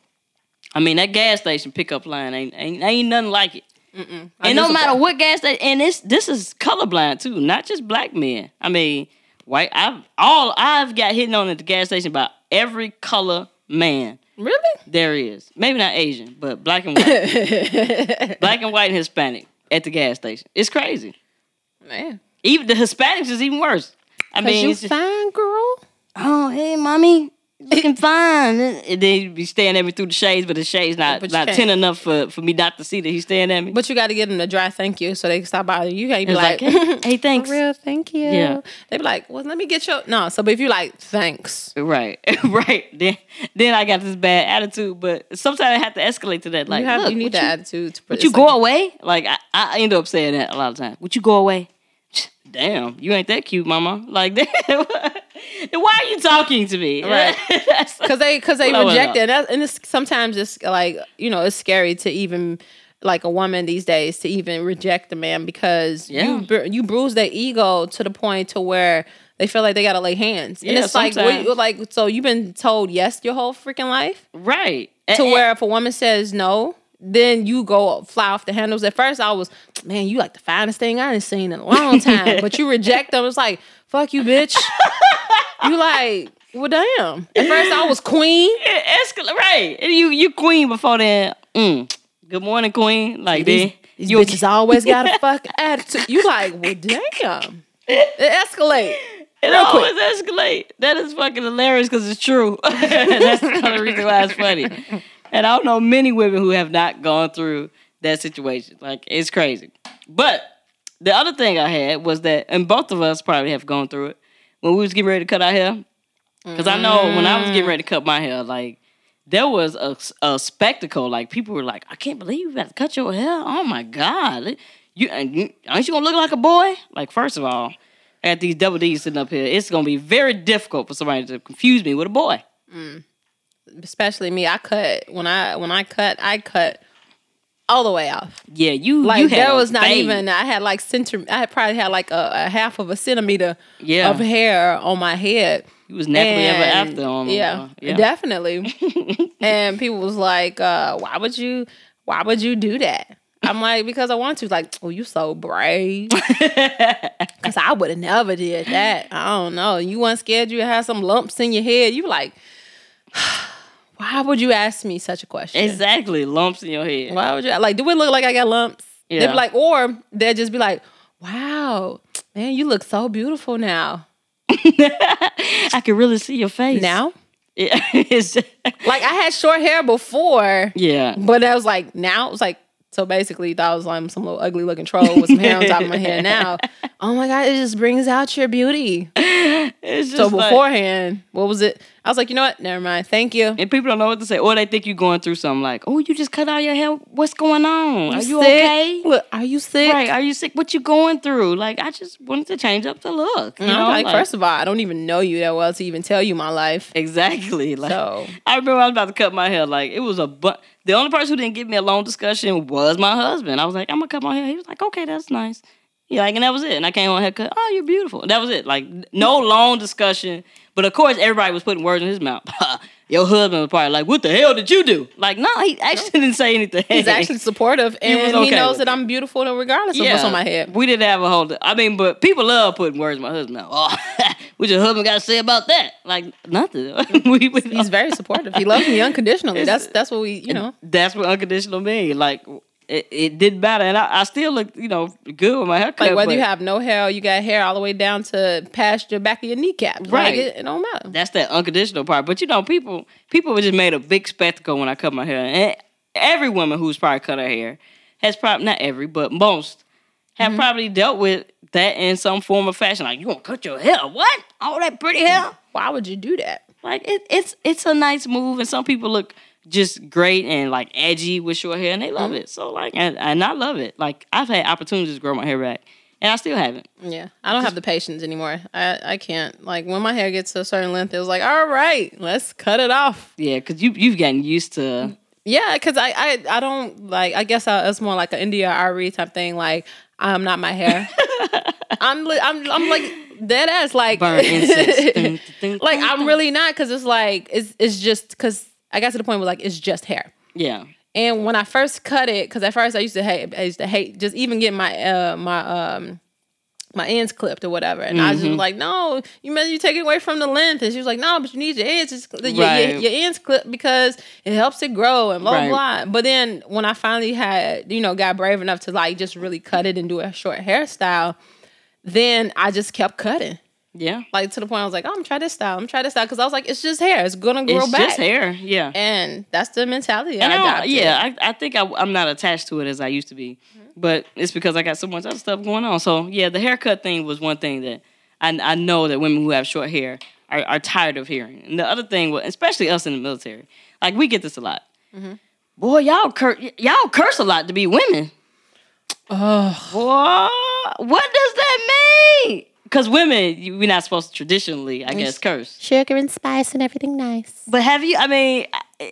I mean, that gas station pickup line ain't ain't, ain't nothing like it. Mm-mm. And no matter what gas station, and it's this is colorblind too, not just black men. I mean. White, I've all I've got hit on at the gas station by every color man. Really? There is. Maybe not Asian, but black and white. Black and white and Hispanic at the gas station. It's crazy. Man. Even the Hispanics is even worse. I mean, you it's just, fine, girl. Oh, hey, mommy. looking fine. And then he'd be staring at me through the shades, but the shades not, yeah, not thin enough for, for me not to see that he's staring at me. But you got to give them a dry thank you so they can stop bothering you. You can't be like, like, hey, thanks. For real, thank you. Yeah. They be like, well, let me get your... No, so but if you like, thanks. Right, right. Then then I got this bad attitude, but sometimes I have to escalate to that. Like, you, have, look, you need that you, attitude. To would you go like, away? Like, I, I end up saying that a lot of times. Would you go away? Damn, you ain't that cute, mama. Like, why are you talking to me? Right? Because they, cause they reject it. And it's sometimes it's like, you know, it's scary to even, like a woman these days, to even reject a man because yeah. you you bruise their ego to the point to where they feel like they got to lay hands. And yeah, it's sometimes. like, what, like, so you've been told yes your whole freaking life? Right. To and, where if a woman says no, then you go fly off the handles. At first, I was, man, you like the finest thing I ain't seen in a long time. But you reject them. It's like, fuck you, bitch. You like, well, damn. At first, I was queen. Yeah, escal- right. You you queen before then. Mm. Good morning, queen. Like, these, these you bitches okay? always got a fuck attitude. You like, well, damn. It escalate. It Real always quick. escalate. That is fucking hilarious because it's true. That's the other reason why it's funny. And I don't know many women who have not gone through that situation. Like, it's crazy. But the other thing I had was that, and both of us probably have gone through it, when we was getting ready to cut our hair. Because I know when I was getting ready to cut my hair, like, there was a, a spectacle. Like, people were like, I can't believe you about to cut your hair. Oh, my God. You, aren't you going to look like a boy? Like, first of all, I got these double D's sitting up here. It's going to be very difficult for somebody to confuse me with a boy. Mm. Especially me, I cut when I when I cut, I cut all the way off. Yeah, you like you had there was not fade. even. I had like center. I had probably had like a, a half of a centimeter yeah. of hair on my head. You was naturally ever after on yeah, uh, yeah. definitely. And people was like, uh, "Why would you? Why would you do that?" I'm like, "Because I want to." Like, oh, you so brave. Because I would have never did that. I don't know. You weren't scared. You had some lumps in your head. You like. Why would you ask me such a question? Exactly. Lumps in your head. Why would you? Like, do it look like I got lumps? Yeah. They'd be like, or they'd just be like, wow, man, you look so beautiful now. I can really see your face. Now? Yeah. Like, I had short hair before. Yeah. But I was like, now? It was like, so basically, that was like some little ugly looking troll with some hair on top of my hair now. Oh my God, it just brings out your beauty. It's just so beforehand, like, what was it? I was like, you know what? Never mind. Thank you. And people don't know what to say. Or they think you're going through something like, oh, you just cut out your hair. What's going on? Are you okay? Look, are you sick? Right. Are you sick? What you going through? Like, I just wanted to change up the look. You know? Like, like, first of all, I don't even know you that well to even tell you my life. Exactly. Like, so. I remember I was about to cut my hair. Like, it was a bu- The only person who didn't give me a long discussion was my husband. I was like, I'm going to cut my hair. He was like, okay, that's nice. Yeah, like, and that was it. And I came on a haircut. Oh, you're beautiful. And that was it. Like, no long discussion. But of course, everybody was putting words in his mouth. Your husband was probably like, what the hell did you do? Like, no, he actually no. didn't say anything. He's actually supportive. And he, okay he knows that I'm beautiful regardless yeah, of what's on my head. We didn't have a whole, I mean, but people love putting words in my husband's mouth. Oh, what your husband got to say about that? Like, nothing. we, we, He's very supportive. He loves me unconditionally. That's that's what we, you know. That's what unconditional means. Like, It, it didn't matter, and I, I still look, you know, good with my haircut. Like whether but, you have no hair, or you got hair all the way down to past your back of your kneecap, right? Like it, it don't matter. That's that unconditional part. But you know, people people just made a big spectacle when I cut my hair. And every woman who's probably cut her hair has probably not every, but most have mm-hmm. probably dealt with that in some form or fashion. Like you gonna cut your hair? What? All that pretty hair? Why would you do that? Like it, it's it's a nice move, and some people look. Just great and like edgy with short hair, and they love mm-hmm. it. So like, and, and I love it. Like I've had opportunities to grow my hair back, and I still haven't. Yeah, I don't have the patience anymore. I, I can't. Like when my hair gets to a certain length, it was like, all right, let's cut it off. Yeah, because you you've gotten used to. Yeah, because I, I I don't like. I guess I, it's more like an India Arie type thing. Like I'm not my hair. I'm li- I'm I'm like. Dead ass like. Burn incense. Like I'm really not because it's like it's it's just because. I got to the point where like it's just hair. Yeah. And when I first cut it, because at first I used to hate, I used to hate just even getting my uh, my um my ends clipped or whatever, and mm-hmm. I was just like, no, you mean you take it away from the length? And she was like, no, but you need your ends, your, right. your, your ends clipped because it helps it grow and blah right. blah. But then when I finally had you know got brave enough to like just really cut it and do a short hairstyle, then I just kept cutting. Yeah. Like, to the point I was like, oh, I'm going to try this style. I'm going to try this style. Because I was like, it's just hair. It's going to grow it's back. It's just hair. Yeah. And that's the mentality and I adopted. Yeah. I, I think I, I'm not attached to it as I used to be. Mm-hmm. But it's because I got so much other stuff going on. So, yeah, the haircut thing was one thing that I, I know that women who have short hair are, are tired of hearing. And the other thing, was, especially us in the military, like, we get this a lot. Mm-hmm. Boy, y'all, cur- y'all curse a lot to be women. Oh. Boy, what does that mean? Because women, we're not supposed to traditionally, I guess, curse. Sugar and spice and everything nice. But have you, I mean,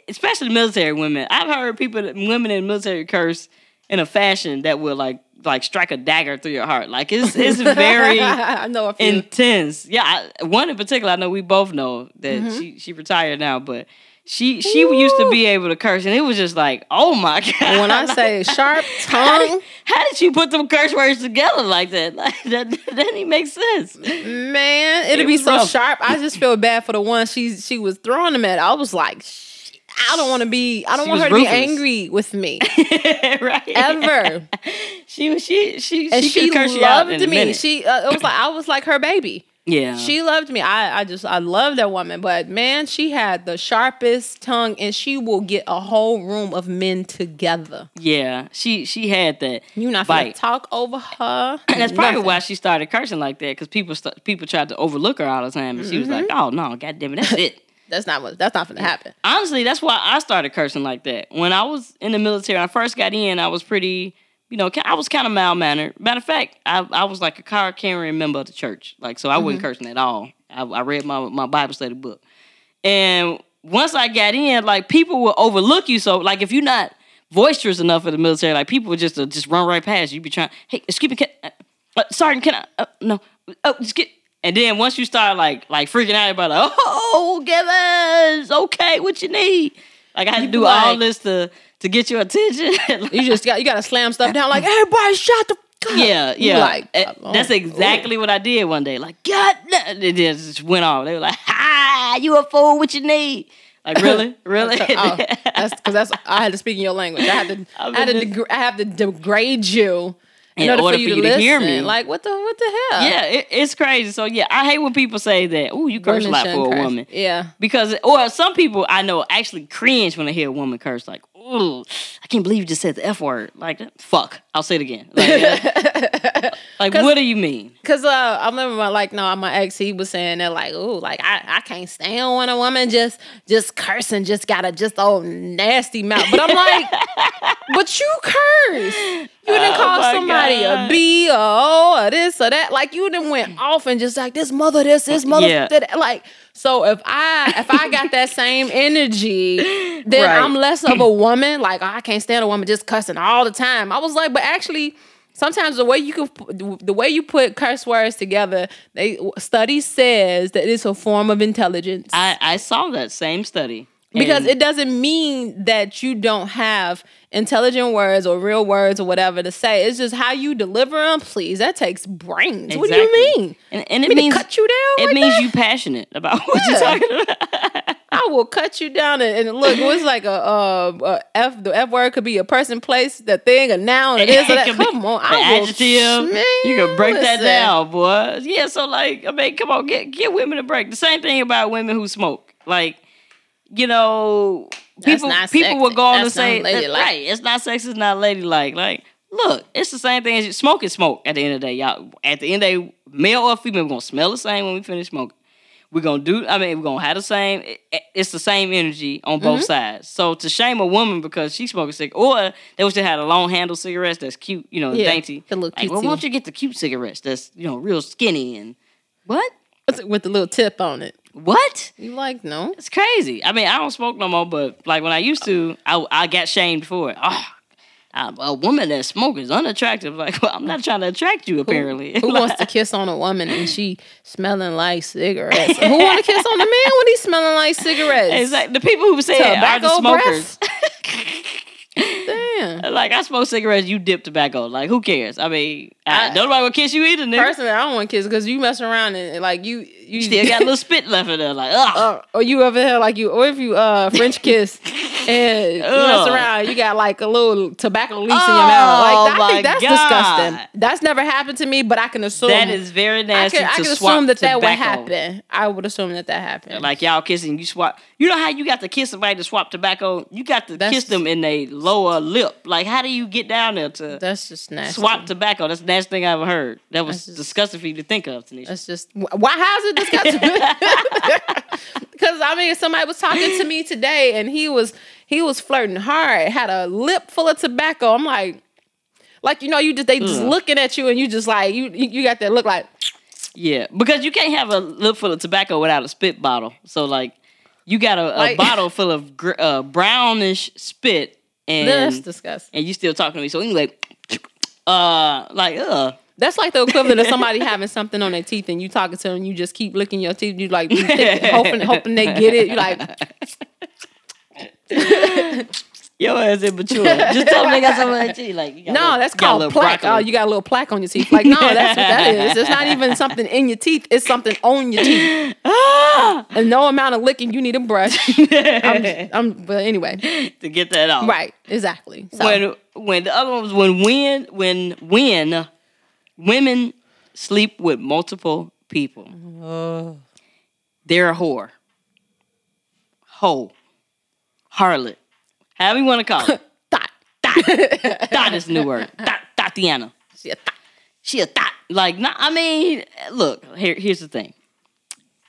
especially military women. I've heard people, women in the military curse in a fashion that will, like, like strike a dagger through your heart. Like, it's it's very I know a few. Intense. Yeah, I, one in particular, I know we both know that mm-hmm. she, she retired now, but... She she Ooh. used to be able to curse, and it was just like, oh, my God. When I say sharp tongue. How did, how did she put them curse words together like that? Like, that, that didn't even make sense. Man, it'd it be so rough. Sharp. I just feel bad for the one she she was throwing them at. I was like, I don't want to be, I don't she want her ruthless. To be angry with me. Right. Ever. She she she and she, she could curse loved you out in me. A minute. She uh, it was like I was like her baby. Yeah. She loved me. I, I just, I love that woman. But man, she had the sharpest tongue and she will get a whole room of men together. Yeah. She she had that. You're not going to talk over her. And that's probably Nothing. Why she started cursing like that, because people st- people tried to overlook her all the time. And mm-hmm. she was like, oh, no, God damn it, that's it. That's not what, that's not going to happen. Honestly, that's why I started cursing like that. When I was in the military, when I first got in, I was pretty... You know, I was kind of mild-mannered. Matter of fact, I, I was like a card-carrying member of the church. Like, so I mm-hmm. wasn't cursing at all. I, I read my, my Bible study book. And once I got in, like, people would overlook you. So, like, if you're not boisterous enough in the military, like, people would just uh, just run right past you. You'd be trying, hey, excuse me, can, uh, uh, Sergeant, can I, uh, no, oh, just get. And then once you start, like, like freaking out, everybody, like, oh, give us, okay, what you need? Like, I had to do like, all this to... To get your attention, like, you just got you got to slam stuff down. Like, everybody, shut the fuck up. Yeah, yeah. Like, oh, that's exactly oh. what I did one day. Like, God, it just went off. They were like, "Ha, you a fool? What you need?" Like, really, really. oh, that's because that's I had to speak in your language. I had to, I, mean, I, had to deg- I have to degrade you in, in order, order for you, for you to, to hear me. Like, what the what the hell? Yeah, it, it's crazy. So yeah, I hate when people say that. Oh, you curse a lot for curse. A woman. Yeah, because or some people I know actually cringe when they hear a woman curse. Like. Ooh, I can't believe you just said the F word. Like, fuck. I'll say it again. Like, like what do you mean? Because uh, I remember my, like, no, my ex, he was saying that, like, ooh, like, I, I can't stand when a woman just just cursing, just got a just old nasty mouth. But I'm like, but you curse. You done oh called somebody God. A B, or O, or this, or that. Like, you done went off and just like, this mother, this, this mother, yeah. that, like... So if I if I got that same energy, then right. I'm less of a woman. Like, oh, I can't stand a woman just cussing all the time. I was like, but actually, sometimes the way you can the way you put curse words together, they study says that it's a form of intelligence. I, I saw that same study. Because it doesn't mean that you don't have intelligent words or real words or whatever to say. It's just how you deliver them. Please, that takes brains. Exactly. What do you mean? And, and it you mean means to cut you down. It like means that? You passionate about what yeah. you're talking about. I will cut you down and, and look. It's like a, a, a F. The F word could be a person, place, that thing, a noun, or this or that. Come on, I will. Adjective. Man, you can break that down, boy. Yeah. So like, I mean, come on, get get women a break. The same thing about women who smoke, like. You know, people people will go on to say, right, it's not sexist, it's not ladylike. Like, look, it's the same thing as you, smoke is smoke at the end of the day, y'all. At the end of the day, male or female, we're going to smell the same when we finish smoking. We're going to do, I mean, we're going to have the same, it, it's the same energy on both mm-hmm. sides. So to shame a woman because she smokes a cigarette, or they wish they had a long handle cigarette that's cute, you know, yeah, dainty. Like, cute well, why don't you get the cute cigarettes that's, you know, real skinny and what? With the little tip on it. What? You like, no. It's crazy. I mean, I don't smoke no more, but like when I used to, I, I got shamed for it. Oh, I, a woman that smokes is unattractive. Like, well, I'm not trying to attract you, apparently. Who, who like, wants to kiss on a woman and she smelling like cigarettes? Who want to kiss on a man when he's smelling like cigarettes? It's like the people who say it are the smokers. Damn. Like, I smoke cigarettes, you dip tobacco. Like, who cares? I mean, I, I, nobody will kiss you either, nigga. Personally, I don't want to kiss because you mess around and like you, you, you still got a little spit left in there, like ugh. Uh, or you over here like you, or if you uh French kiss and you mess around, you got like a little tobacco leaf oh, in your mouth. Like I think that's God. disgusting. That's never happened to me, but I can assume that is very nasty. I can, to I can swap assume that tobacco. that would happen. I would assume that that happened. Like y'all kissing, you swap. You know how you got to kiss somebody to swap tobacco? You got to that's, kiss them in their lower lip. Like how do you get down there to? That's just nasty. Swap tobacco. That's nasty. Last thing I ever heard. That was just disgusting for you to think of, Tonnisha. That's just why. How's it disgusting? Because I mean, somebody was talking to me today, and he was he was flirting hard. Had a lip full of tobacco. I'm like, like you know, you just they just Ugh. looking at you, and you just like you you got that look like, yeah, because you can't have a lip full of tobacco without a spit bottle. So like, you got a, a like, bottle full of gr- uh, brownish spit, and that's disgusting. And you still talking to me? So anyway. Uh, like, uh, that's like the equivalent of somebody having something on their teeth and you talking to them and you just keep licking your teeth. You like, you think, hoping, hoping they get it. You like, your ass immature. Just tell them they got something on their teeth. Like, you got no, little, that's called plaque. Broccoli. Oh, you got a little plaque on your teeth. Like, no, that's what that is. It's not even something in your teeth. It's something on your teeth. And no amount of licking. You need a brush. I'm, just, I'm, but anyway, to get that off. Right. Exactly. So. When, When the other one was when when when when women sleep with multiple people, oh. they're a whore, hoe, harlot, however you want to call it. Thot, thot, thot is the new word. Thot, Tatiana. She a thot. She a thot. Like, nah, I mean, look. Here, here's the thing.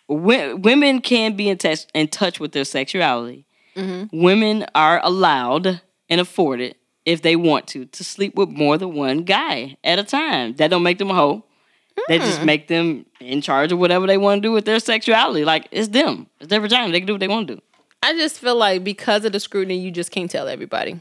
When, women can be in touch in touch with their sexuality. Mm-hmm. Women are allowed and afforded. If they want to, to sleep with more than one guy at a time. That don't make them a hoe. Mm. That just make them in charge of whatever they want to do with their sexuality. Like, it's them. It's their vagina. They can do what they want to do. I just feel like because of the scrutiny, you just can't tell everybody.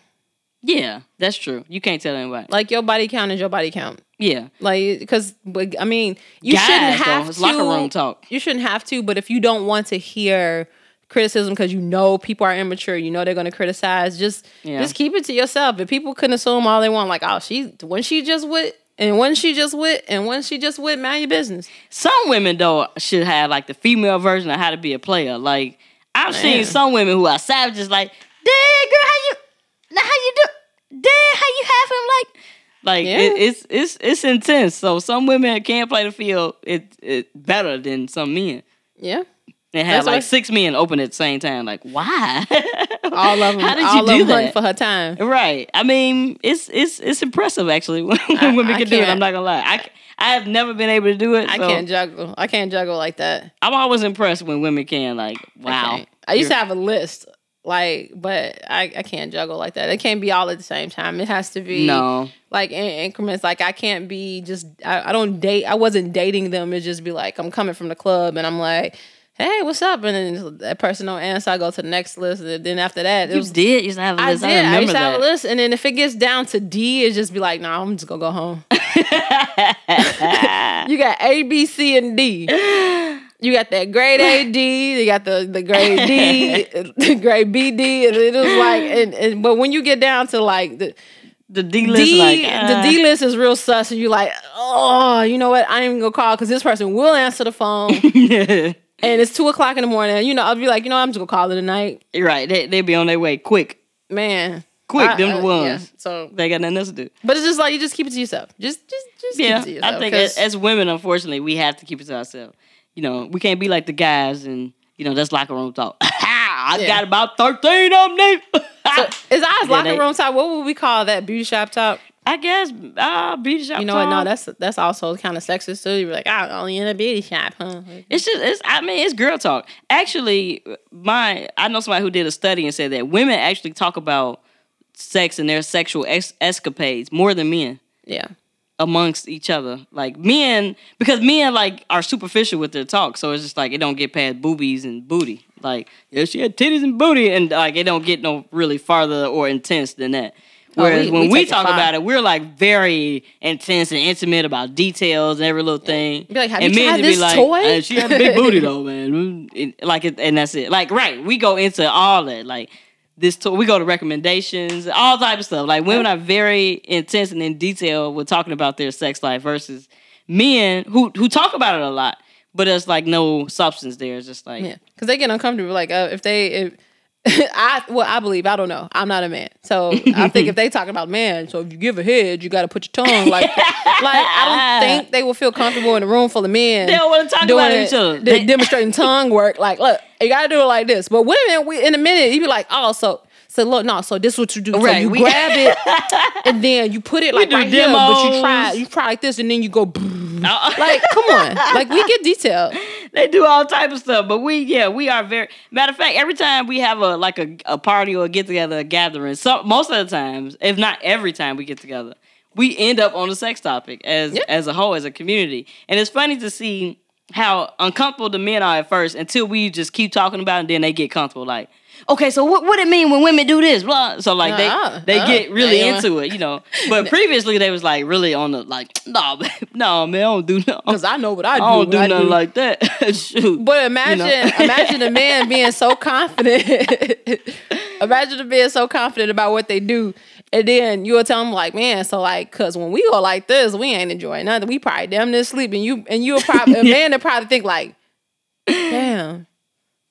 Yeah, that's true. You can't tell anybody. Like, your body count is your body count. Yeah. Like, because, I mean, you guys, shouldn't have though, it's to. It's locker room talk. You shouldn't have to, but if you don't want to hear criticism because you know people are immature, you know they're going to criticize, just yeah. just keep it to yourself. If people can assume all they want, like, oh, she when she just with and when she just with and when she just with mind your business. Some women though should have like the female version of how to be a player. Like, I've Man. seen some women who are savages, like, damn girl, how you now how you do damn how you have him like like yeah. it, it's it's it's intense. So some women can play the field it, it better than some men. Yeah. And had that's like six men open at the same time. Like, why? All of them. How did you all do of that for her time? Right. I mean, it's it's it's impressive actually when I, women I can do it. I'm not gonna lie. I, I have never been able to do it. I so. can't juggle. I can't juggle like that. I'm always impressed when women can. Like, wow. I, I used to have a list. Like, but I, I can't juggle like that. It can't be all at the same time. It has to be no. like in increments. Like, I can't be just. I, I don't date. I wasn't dating them. It'd just be like I'm coming from the club and I'm like, hey, what's up? And then that person don't answer. I go to the next list. And then after that, it was, you did. You used to have a list. I did. I, I used to have that. a list. And then if it gets down to D, it just be like, nah, I'm just gonna go home. You got A, B, C, and D. You got that grade A, D. You got the, the grade D, the grade B, D. And it was like, and, and but when you get down to like the The D list, D, like, uh, the D list is real sus, and you like, oh, you know what? I ain't even gonna call because this person will answer the phone. And it's two o'clock in the morning. You know, I'll be like, you know, I'm just gonna call it a night. Right? They they be on their way quick, man. Quick, I, them the uh, ones. Yeah, so they got nothing else to do. But it's just like you just keep it to yourself. Just just just yeah, keep it to yourself. I think as, as women, unfortunately, we have to keep it to ourselves. You know, we can't be like the guys, and you know that's locker room talk. I yeah. got about thirteen of them. So is ours locker yeah, they, room talk? What would we call that? Beauty shop talk? I guess uh, beauty shop. You know what? No, that's that's also kind of sexist too. You're like, I'm only in a beauty shop, huh? It's just, it's. I mean, it's girl talk. Actually, my I know somebody who did a study and said that women actually talk about sex and their sexual ex- escapades more than men. Yeah. Amongst each other, like men, because men like are superficial with their talk, so it's just like it don't get past boobies and booty. Like, yeah, she had titties and booty, and like it don't get no really farther or intense than that. Whereas oh, we, when we, we talk about it, we're like very intense and intimate about details and every little thing. Be like, have and you tried this be like, toy? Hey, she had a big booty though, man. And, like, and that's it. Like, right, we go into all that. Like, this tour. We go to recommendations, all type of stuff. Like, women are very intense and in detail with talking about their sex life versus men who who talk about it a lot, but there's like no substance there. It's just like, yeah, because they get uncomfortable. Like, uh, if they, if, I well, I believe I don't know. I'm not a man, so I think if they talking about man, so if you give a head, you got to put your tongue. Like, like I don't think they will feel comfortable in a room full of men. They don't want to talk about it, each other. They demonstrating tongue work. Like, look, you got to do it like this. But women, we in a minute, you be like, oh, so. So look, no. So this is what you do. Right. So you we, grab it, and then you put it like right demos. Here. But you try, you try like this, and then you go. Uh-uh. Like, come on. Like, we get detailed. They do all type of stuff, but we, yeah, we are very. Matter of fact, every time we have a like a, a party or a get together, a gathering, so most of the times, if not every time we get together, we end up on a sex topic as yeah. as a whole, as a community, and it's funny to see how uncomfortable the men are at first until we just keep talking about it, and then they get comfortable. Like, okay, so what what it mean when women do this? Blah. So like they uh, they uh, get really uh, into it, you know. But previously they was like really on the like, no, nah, nah, man, I don't do nothing. Because I know what I do. I don't do I nothing do. Like that. Shoot. But imagine, you know? imagine a man being so confident. Imagine them being so confident about what they do. And then you'll tell them like, man, so like, cause when we go like this, we ain't enjoying nothing. We probably damn near sleeping. You and you'll probably a man that probably think like, damn.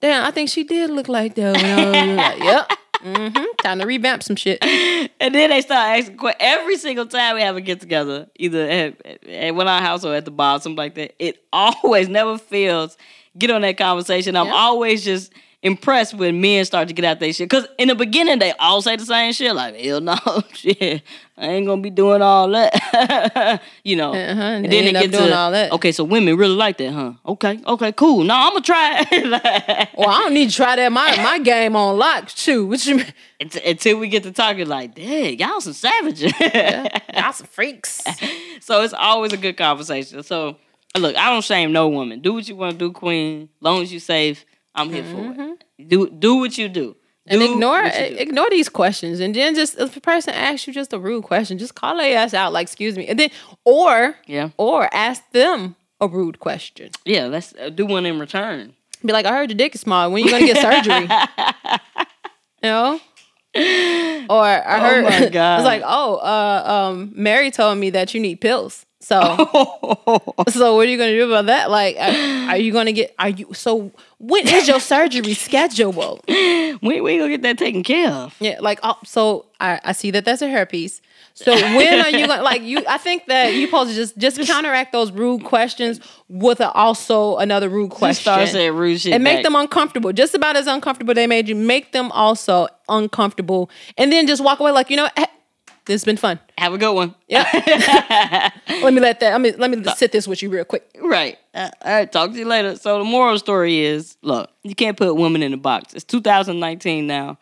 Damn, I think she did look like that. Like, yep. Mm-hmm. Time to revamp some shit. And then they start asking questions. Every single time we have a get-together, either at, at one of our house or at the bar, something like that, it always never fails. Get on that conversation. I'm yeah. always just impressed when men start to get out their shit. Because in the beginning, they all say the same shit. Like, hell no, shit. I ain't going to be doing all that. you know. Uh-huh. And, and then they get doing to, all that. Okay, so women really like that, huh? Okay, okay, cool. No, I'm going to try it. like, well, I don't need to try that. My my game on lock, too. What you mean? Until we get to talking like, dang, y'all some savages. yeah. Y'all some freaks. So it's always a good conversation. So, look, I don't shame no woman. Do what you want to do, queen. Long as you safe, I'm here mm-hmm. for it. Do do what you do. Do and ignore ignore these questions. And then just if a person asks you just a rude question, just call their ass out like, excuse me. And then or yeah. or ask them a rude question. Yeah, let's do one in return. Be like, I heard your dick is small. When are you gonna get surgery? You know? Or I heard oh my God. It's like, oh, uh, um, Mary told me that you need pills. So, so what are you going to do about that? Like, are, are you going to get, are you, so when is your surgery scheduled? When we going to get that taken care of? Yeah, like, oh, so I, I see that that's a hairpiece. So when are you going to, like, you, I think that you're supposed to just, just counteract those rude questions with a, also another rude question. Start saying rude shit. And make back. Them uncomfortable. Just about as uncomfortable they made you, make them also uncomfortable. And then just walk away like, you know, this has been fun. Have a good one. Yeah. let me let that. I mean, let me sit this with you real quick. Right. Uh, all right. Talk to you later. So the moral story is: look, you can't put women in a box. It's two thousand nineteen now.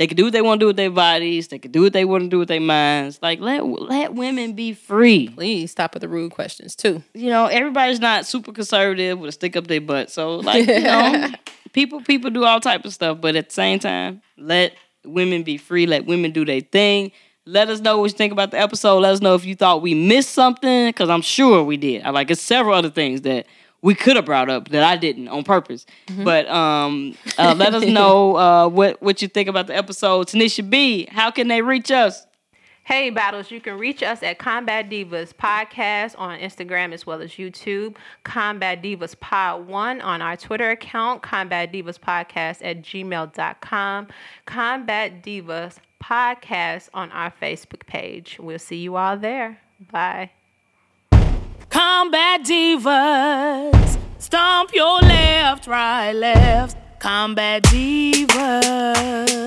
They can do what they want to do with their bodies. They can do what they want to do with their minds. Like let let women be free. Please stop with the rude questions too. You know, everybody's not super conservative with a stick up their butt. So like, you know, people people do all type of stuff. But at the same time, let women be free. Let women do their thing. Let us know what you think about the episode. Let us know if you thought we missed something, because I'm sure we did. I like it's several other things that we could have brought up that I didn't on purpose. Mm-hmm. But um, uh, let us know uh, what, what you think about the episode. Tonnisha B, how can they reach us? Hey, Battles, you can reach us at Combat Divas Podcast on Instagram as well as YouTube. Combat Divas Pod one on our Twitter account. Combat Divas Podcast at gmail dot com. Combat Divas Podcast on our Facebook page. We'll see you all there. Bye. Combat Divas. Stomp your left, right, left. Combat Divas.